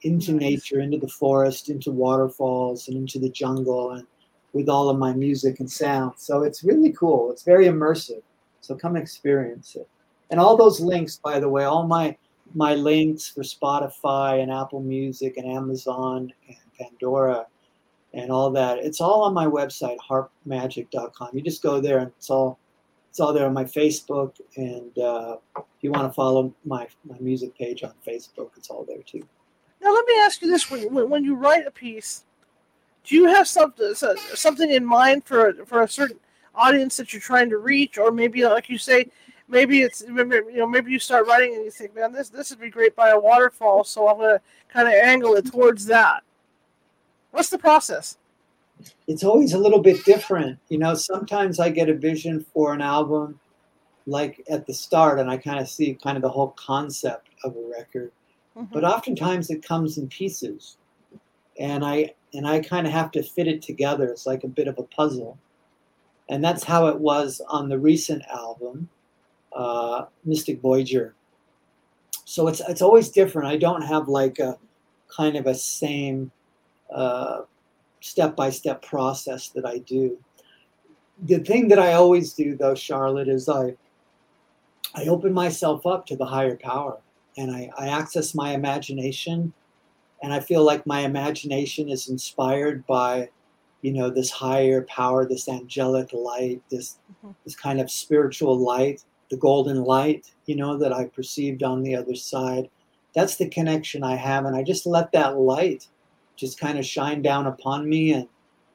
into nature, into the forest, into waterfalls, and into the jungle, and with all of my music and sound. So it's really cool. It's very immersive. So come experience it. And all those links, by the way, all my my links for Spotify and Apple Music and Amazon and Pandora and all that, it's all on my website, harp magic dot com. You just go there and it's all it's all there on my Facebook. And uh, if you want to follow my, my music page on Facebook, it's all there too. Now, let me ask you this. When, when you write a piece, do you have something something in mind for for a certain audience that you're trying to reach? Or maybe, like you say, maybe it's you know maybe you start writing and you think, man, this this would be great by a waterfall, so I'm gonna kind of angle it towards that. What's the process? It's always a little bit different, you know. Sometimes I get a vision for an album, like at the start, and I kind of see kind of the whole concept of a record. Mm-hmm. But oftentimes it comes in pieces, and I and I kind of have to fit it together. It's like a bit of a puzzle, and that's how it was on the recent album. Uh, Mystic Voyager. So it's it's always different. I don't have like a kind of a same uh, step-by-step process that I do. The thing that I always do, though, Charlotte, is I I open myself up to the higher power, and I, I access my imagination, and I feel like my imagination is inspired by, you know, this higher power, this angelic light, this mm-hmm. this kind of spiritual light. The golden light, you know, that I perceived on the other side. That's the connection I have. And I just let that light just kind of shine down upon me. And,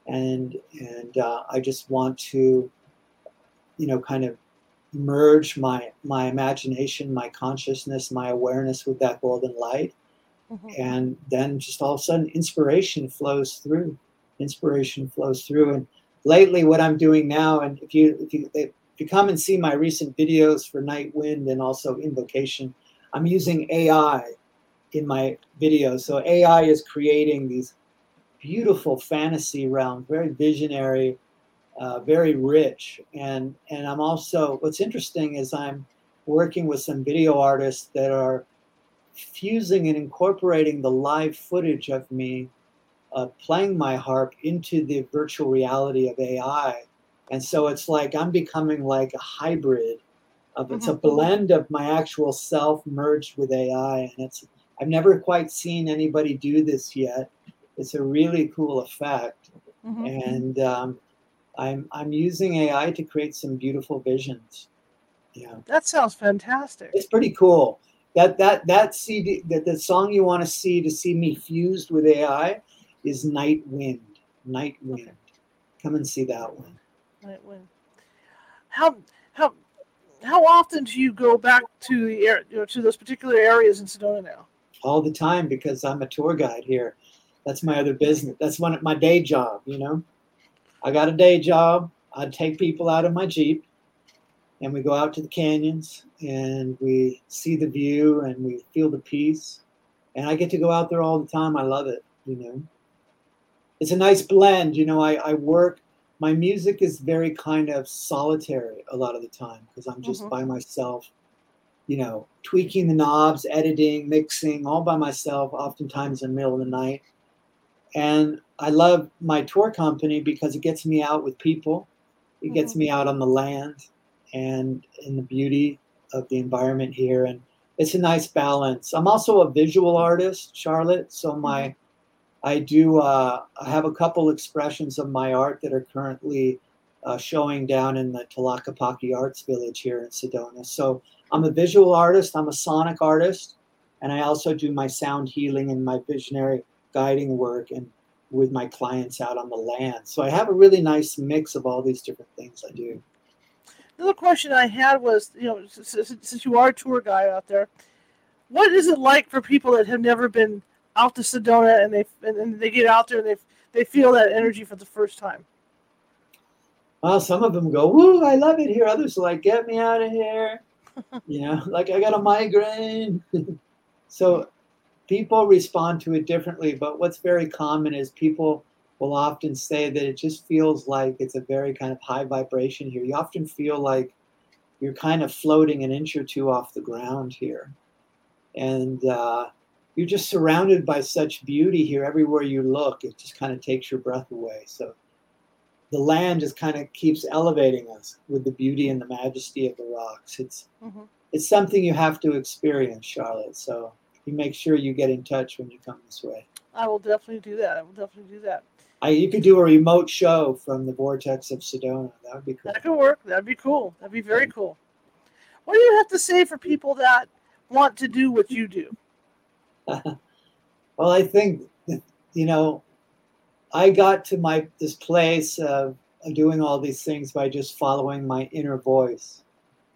and, and uh, I just want to, you know, kind of merge my, my imagination, my consciousness, my awareness with that golden light. Mm-hmm. And then just all of a sudden inspiration flows through, inspiration flows through. And lately what I'm doing now, and if you, if you, they, If you come and see my recent videos for Night Wind and also Invocation, I'm using A I in my videos. So A I is creating these beautiful fantasy realms, very visionary, uh, very rich. And and I'm also, what's interesting is I'm working with some video artists that are fusing and incorporating the live footage of me uh, playing my harp into the virtual reality of A I. And so it's like I'm becoming like a hybrid of it's a blend of my actual self merged with A I. And it's I've never quite seen anybody do this yet. It's a really cool effect. Mm-hmm. And um, I'm I'm using A I to create some beautiful visions. Yeah. That sounds fantastic. It's pretty cool. That that that C D that the song you want to see to see me fused with A I is Night Wind. Night Wind. Okay. Come and see that one. How how how often do you go back to the air, you know, to those particular areas in Sedona now? All the time, because I'm a tour guide here. That's my other business. That's one of my day job. You know, I got a day job. I take people out of my Jeep, and we go out to the canyons, and we see the view, and we feel the peace. And I get to go out there all the time. I love it. You know, it's a nice blend. You know, I, I work. My music is very kind of solitary a lot of the time because I'm just mm-hmm. by myself, you know, tweaking the knobs, editing, mixing, all by myself, oftentimes in the middle of the night. And I love my tour company because it gets me out with people. It mm-hmm. gets me out on the land and in the beauty of the environment here. And it's a nice balance. I'm also a visual artist, Charlotte. So my mm-hmm. I do, uh, I have a couple expressions of my art that are currently uh, showing down in the Talakapaki Arts Village here in Sedona. So I'm a visual artist, I'm a sonic artist, and I also do my sound healing and my visionary guiding work and with my clients out on the land. So I have a really nice mix of all these different things I do. Another question I had was, you know, since you are a tour guide out there, what is it like for people that have never been out to Sedona and they and they get out there and they they feel that energy for the first time? Well, some of them go, "Woo, I love it here." Others are like, "Get me out of here," you know, like I got a migraine. So people respond to it differently, but what's very common is people will often say that it just feels like it's a very kind of high vibration here. You often feel like you're kind of floating an inch or two off the ground here. And uh, you're just surrounded by such beauty here. Everywhere you look, it just kind of takes your breath away. So the land just kind of keeps elevating us with the beauty and the majesty of the rocks. It's mm-hmm. it's something you have to experience, Charlotte. So you make sure you get in touch when you come this way. I will definitely do that. I will definitely do that. I, you could do a remote show from the vortex of Sedona. That would be cool. That could work. That would be cool. That would be very cool. What do you have to say for people that want to do what you do? Well, I think, you know, I got to my this place of doing all these things by just following my inner voice.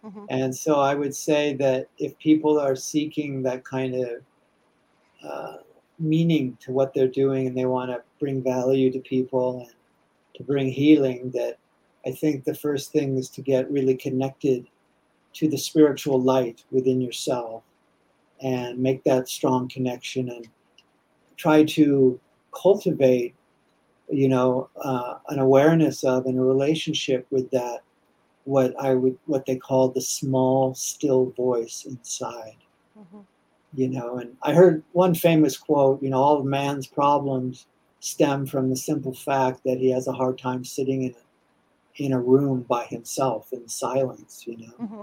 Mm-hmm. And so I would say that if people are seeking that kind of uh, meaning to what they're doing and they want to bring value to people and to bring healing, that I think the first thing is to get really connected to the spiritual light within yourself and make that strong connection and try to cultivate, you know, uh, an awareness of and a relationship with that, what I would, what they call the small, still voice inside, mm-hmm. you know, and I heard one famous quote, you know, all of man's problems stem from the simple fact that he has a hard time sitting in a, in a room by himself in silence, you know. Mm-hmm.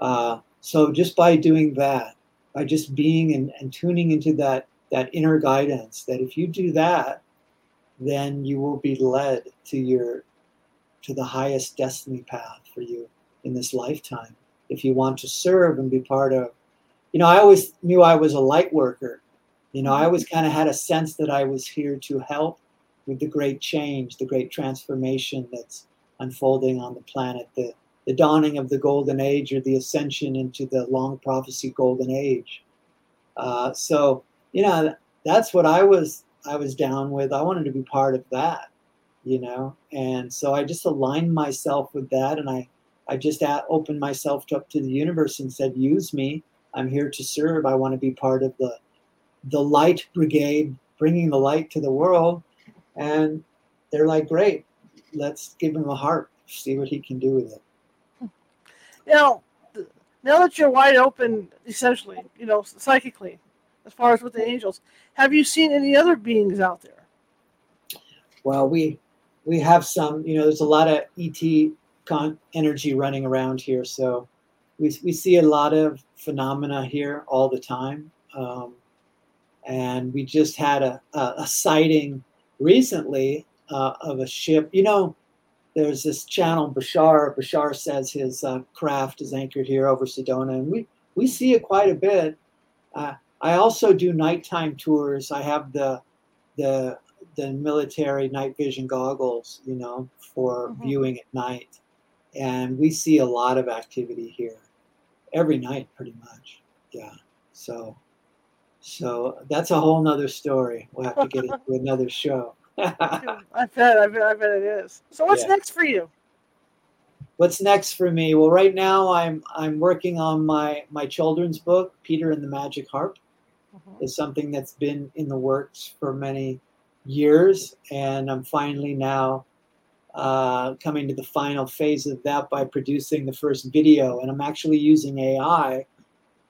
Uh, so just by doing that, by just being and, and tuning into that, that inner guidance, that if you do that, then you will be led to your to the highest destiny path for you in this lifetime. If you want to serve and be part of, you know, I always knew I was a light worker. You know, I always kind of had a sense that I was here to help with the great change, the great transformation that's unfolding on the planet, the, the dawning of the golden age or the ascension into the long prophecy golden age. Uh, so, you know, that's what I was I was down with. I wanted to be part of that, you know, and so I just aligned myself with that. And I, I just at, opened myself up to the universe and said, use me. I'm here to serve. I want to be part of the, the light brigade, bringing the light to the world. And they're like, great, let's give him a harp, see what he can do with it. Now, now that you're wide open, essentially, you know, psychically, as far as with the angels, have you seen any other beings out there? Well, we we have some. You know, there's a lot of E T con- energy running around here, so we we see a lot of phenomena here all the time. Um, and we just had a, a, a sighting recently uh, of a ship. You know, there's this channel Bashar. Bashar says his uh, craft is anchored here over Sedona, and we we see it quite a bit. Uh, I also do nighttime tours. I have the the the military night vision goggles, you know, for mm-hmm. viewing at night. And we see a lot of activity here every night, pretty much. Yeah. So so that's a whole nother story. We'll have to get into another show. I bet, I bet, I bet it is. So what's yeah. next for you? What's next for me? Well, right now I'm I'm working on my, my children's book, Peter and the Magic Harp. Is something that's been in the works for many years, and I'm finally now uh, coming to the final phase of that by producing the first video. And I'm actually using A I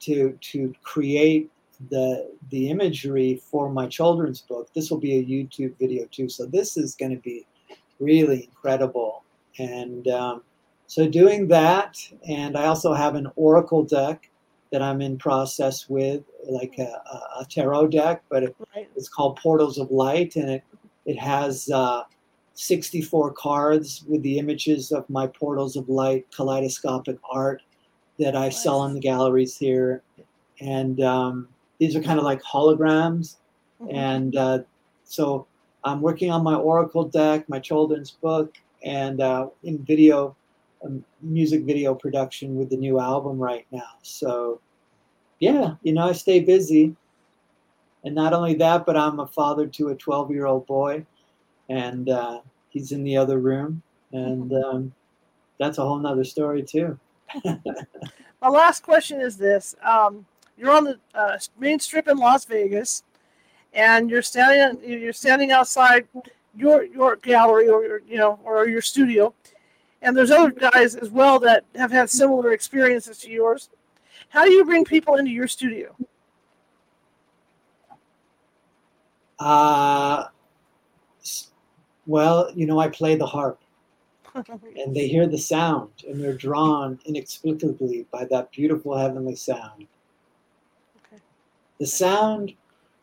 to to create the the imagery for my children's book. This will be a YouTube video too, so this is going to be really incredible. And um, so doing that, and I also have an oracle deck that I'm in process with, like a, a tarot deck, but it, it's called Portals of Light, and it it has uh, sixty-four cards with the images of my Portals of Light kaleidoscopic art that I nice. sell in the galleries here, and um, these are kind of like holograms, mm-hmm. and uh, so I'm working on my oracle deck, my children's book, and uh, in video. Music video production with the new album right now. So yeah, you know, I stay busy. And not only that, but I'm a father to a twelve year old boy, and uh, he's in the other room. And um, that's a whole nother story too. My last question is this. Um, You're on the uh, main strip in Las Vegas, and you're standing you're standing outside your your gallery or your, you know or your studio, and there's other guys as well that have had similar experiences to yours. How do you bring people into your studio? Uh, well, you know, I play the harp. And they hear the sound, and they're drawn inexplicably by that beautiful heavenly sound. Okay. The sound,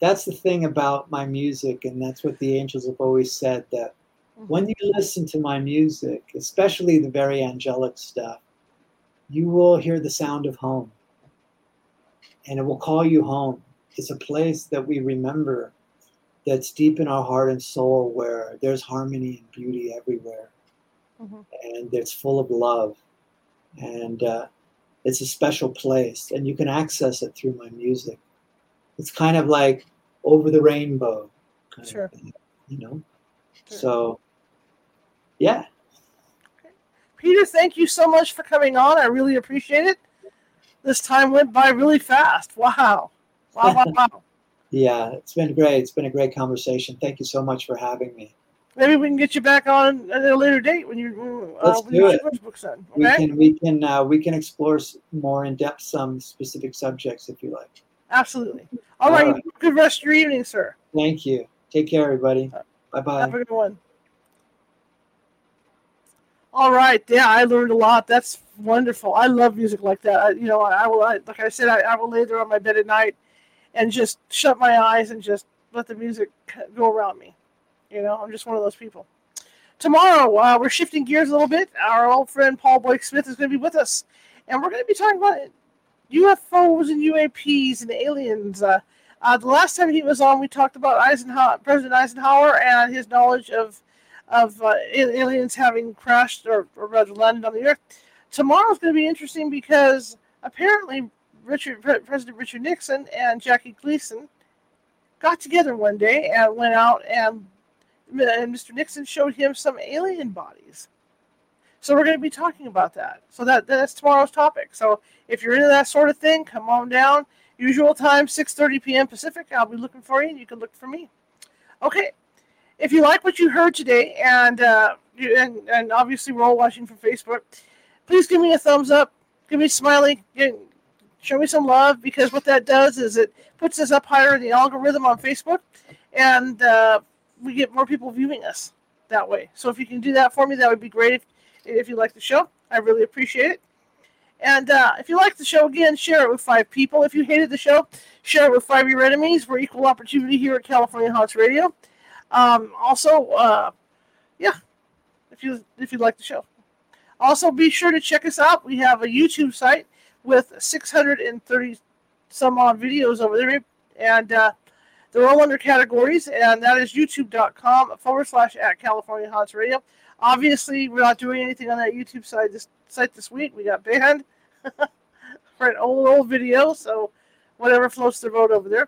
that's the thing about my music, and that's what the angels have always said, that mm-hmm. when you listen to my music, especially the very angelic stuff, you will hear the sound of home, and it will call you home. It's a place that we remember that's deep in our heart and soul, where there's harmony and beauty everywhere. Mm-hmm. And it's full of love, and uh, it's a special place, and you can access it through my music. It's kind of like over the rainbow, kind sure. of thing, you know. Sure. So, yeah. Okay. Peter, thank you so much for coming on. I really appreciate it. This time went by really fast. Wow! Wow! Wow! Wow! Yeah, it's been great. It's been a great conversation. Thank you so much for having me. Maybe we can get you back on at a later date when you uh, Let's when do your it. First book's done. Okay? We can we can uh, we can explore more in depth some specific subjects if you like. Absolutely. All, All right. right. Good rest of your evening, sir. Thank you. Take care, everybody. Right. Bye bye. Have a good one. All right. Yeah, I learned a lot. That's wonderful. I love music like that. I, you know, I, I will. I, like I said, I, I will lay there on my bed at night and just shut my eyes and just let the music go around me. You know, I'm just one of those people. Tomorrow, uh, we're shifting gears a little bit. Our old friend Paul Boyce Smith is going to be with us. And we're going to be talking about U F Os and U A Ps and aliens. Uh, uh, the last time he was on, we talked about Eisenhower, President Eisenhower and his knowledge of of uh, aliens having crashed or, or rather landed on the Earth. Tomorrow's going to be interesting because apparently Richard President Richard Nixon and Jackie Gleason got together one day and went out and... and Mister Nixon showed him some alien bodies. So we're going to be talking about that. So that that's tomorrow's topic. So if you're into that sort of thing, come on down. Usual time, six thirty p.m. Pacific. I'll be looking for you, and you can look for me. Okay. If you like what you heard today, and uh, you, and, and obviously we're all watching from Facebook, please give me a thumbs up. Give me a smiley. Give, show me some love, because what that does is it puts us up higher in the algorithm on Facebook. And... Uh, we get more people viewing us that way. So if you can do that for me, that would be great. If, if you like the show, I really appreciate it. And uh, if you like the show, again, share it with five people. If you hated the show, share it with five of your enemies. We're equal opportunity here at California Haunts Radio. Um, also, uh, yeah, if you if you like the show. Also, be sure to check us out. We have a YouTube site with six hundred thirty some odd videos over there. And, uh, they're all under categories, and that is youtube.com forward slash at California Haunts Radio. Obviously, we're not doing anything on that YouTube side this site this week. We got banned for an old, old video, so whatever floats the boat over there.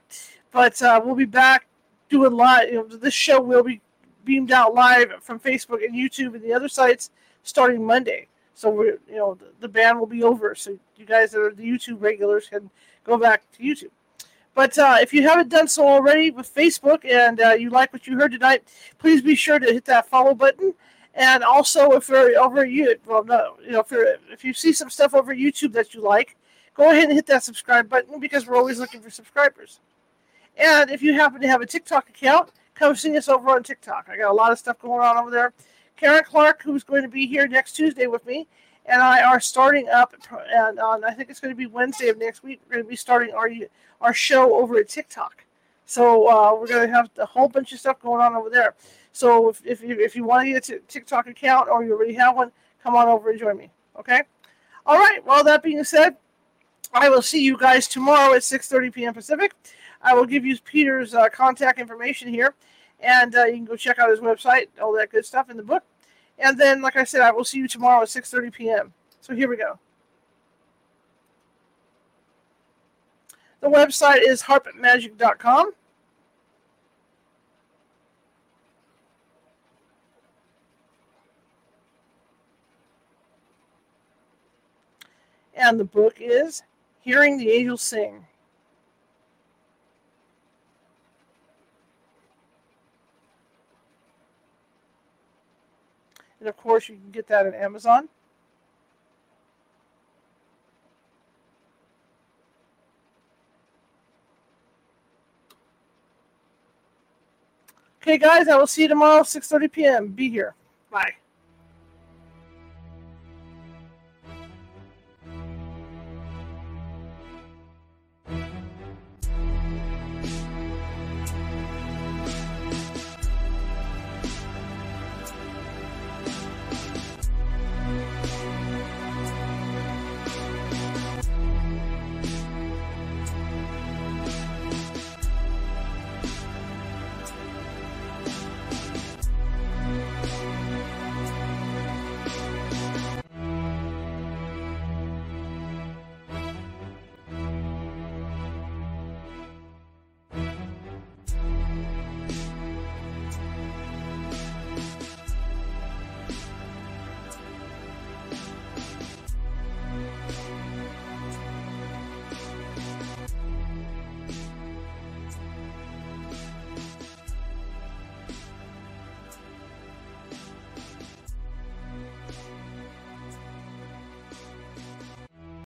But uh, we'll be back doing live. You know, this show will be beamed out live from Facebook and YouTube and the other sites starting Monday. So we're, you know, the, the ban will be over. So you guys that are the YouTube regulars can go back to YouTube. But uh, if you haven't done so already with Facebook and uh, you like what you heard tonight, please be sure to hit that follow button. And also, if you're over you, well, no, you know, if you're, if you see some stuff over YouTube that you like, go ahead and hit that subscribe button, because we're always looking for subscribers. And if you happen to have a TikTok account, come see us over on TikTok. I got a lot of stuff going on over there. Karen Clark, who's going to be here next Tuesday with me, and I are starting up, and on, I think it's going to be Wednesday of next week, we're going to be starting our our show over at TikTok. So uh, we're going to have a whole bunch of stuff going on over there. So if if you, if you want to get a TikTok account, or you already have one, come on over and join me, okay? All right, well, that being said, I will see you guys tomorrow at six thirty p.m. Pacific. I will give you Peter's uh, contact information here, and uh, you can go check out his website, all that good stuff in the book. And then, like I said, I will see you tomorrow at six thirty p.m. So here we go. The website is harp magic dot com. And the book is Hearing the Angels Sing. And of course, you can get that at Amazon. Okay, guys, I will see you tomorrow, six thirty p m Be here. Bye.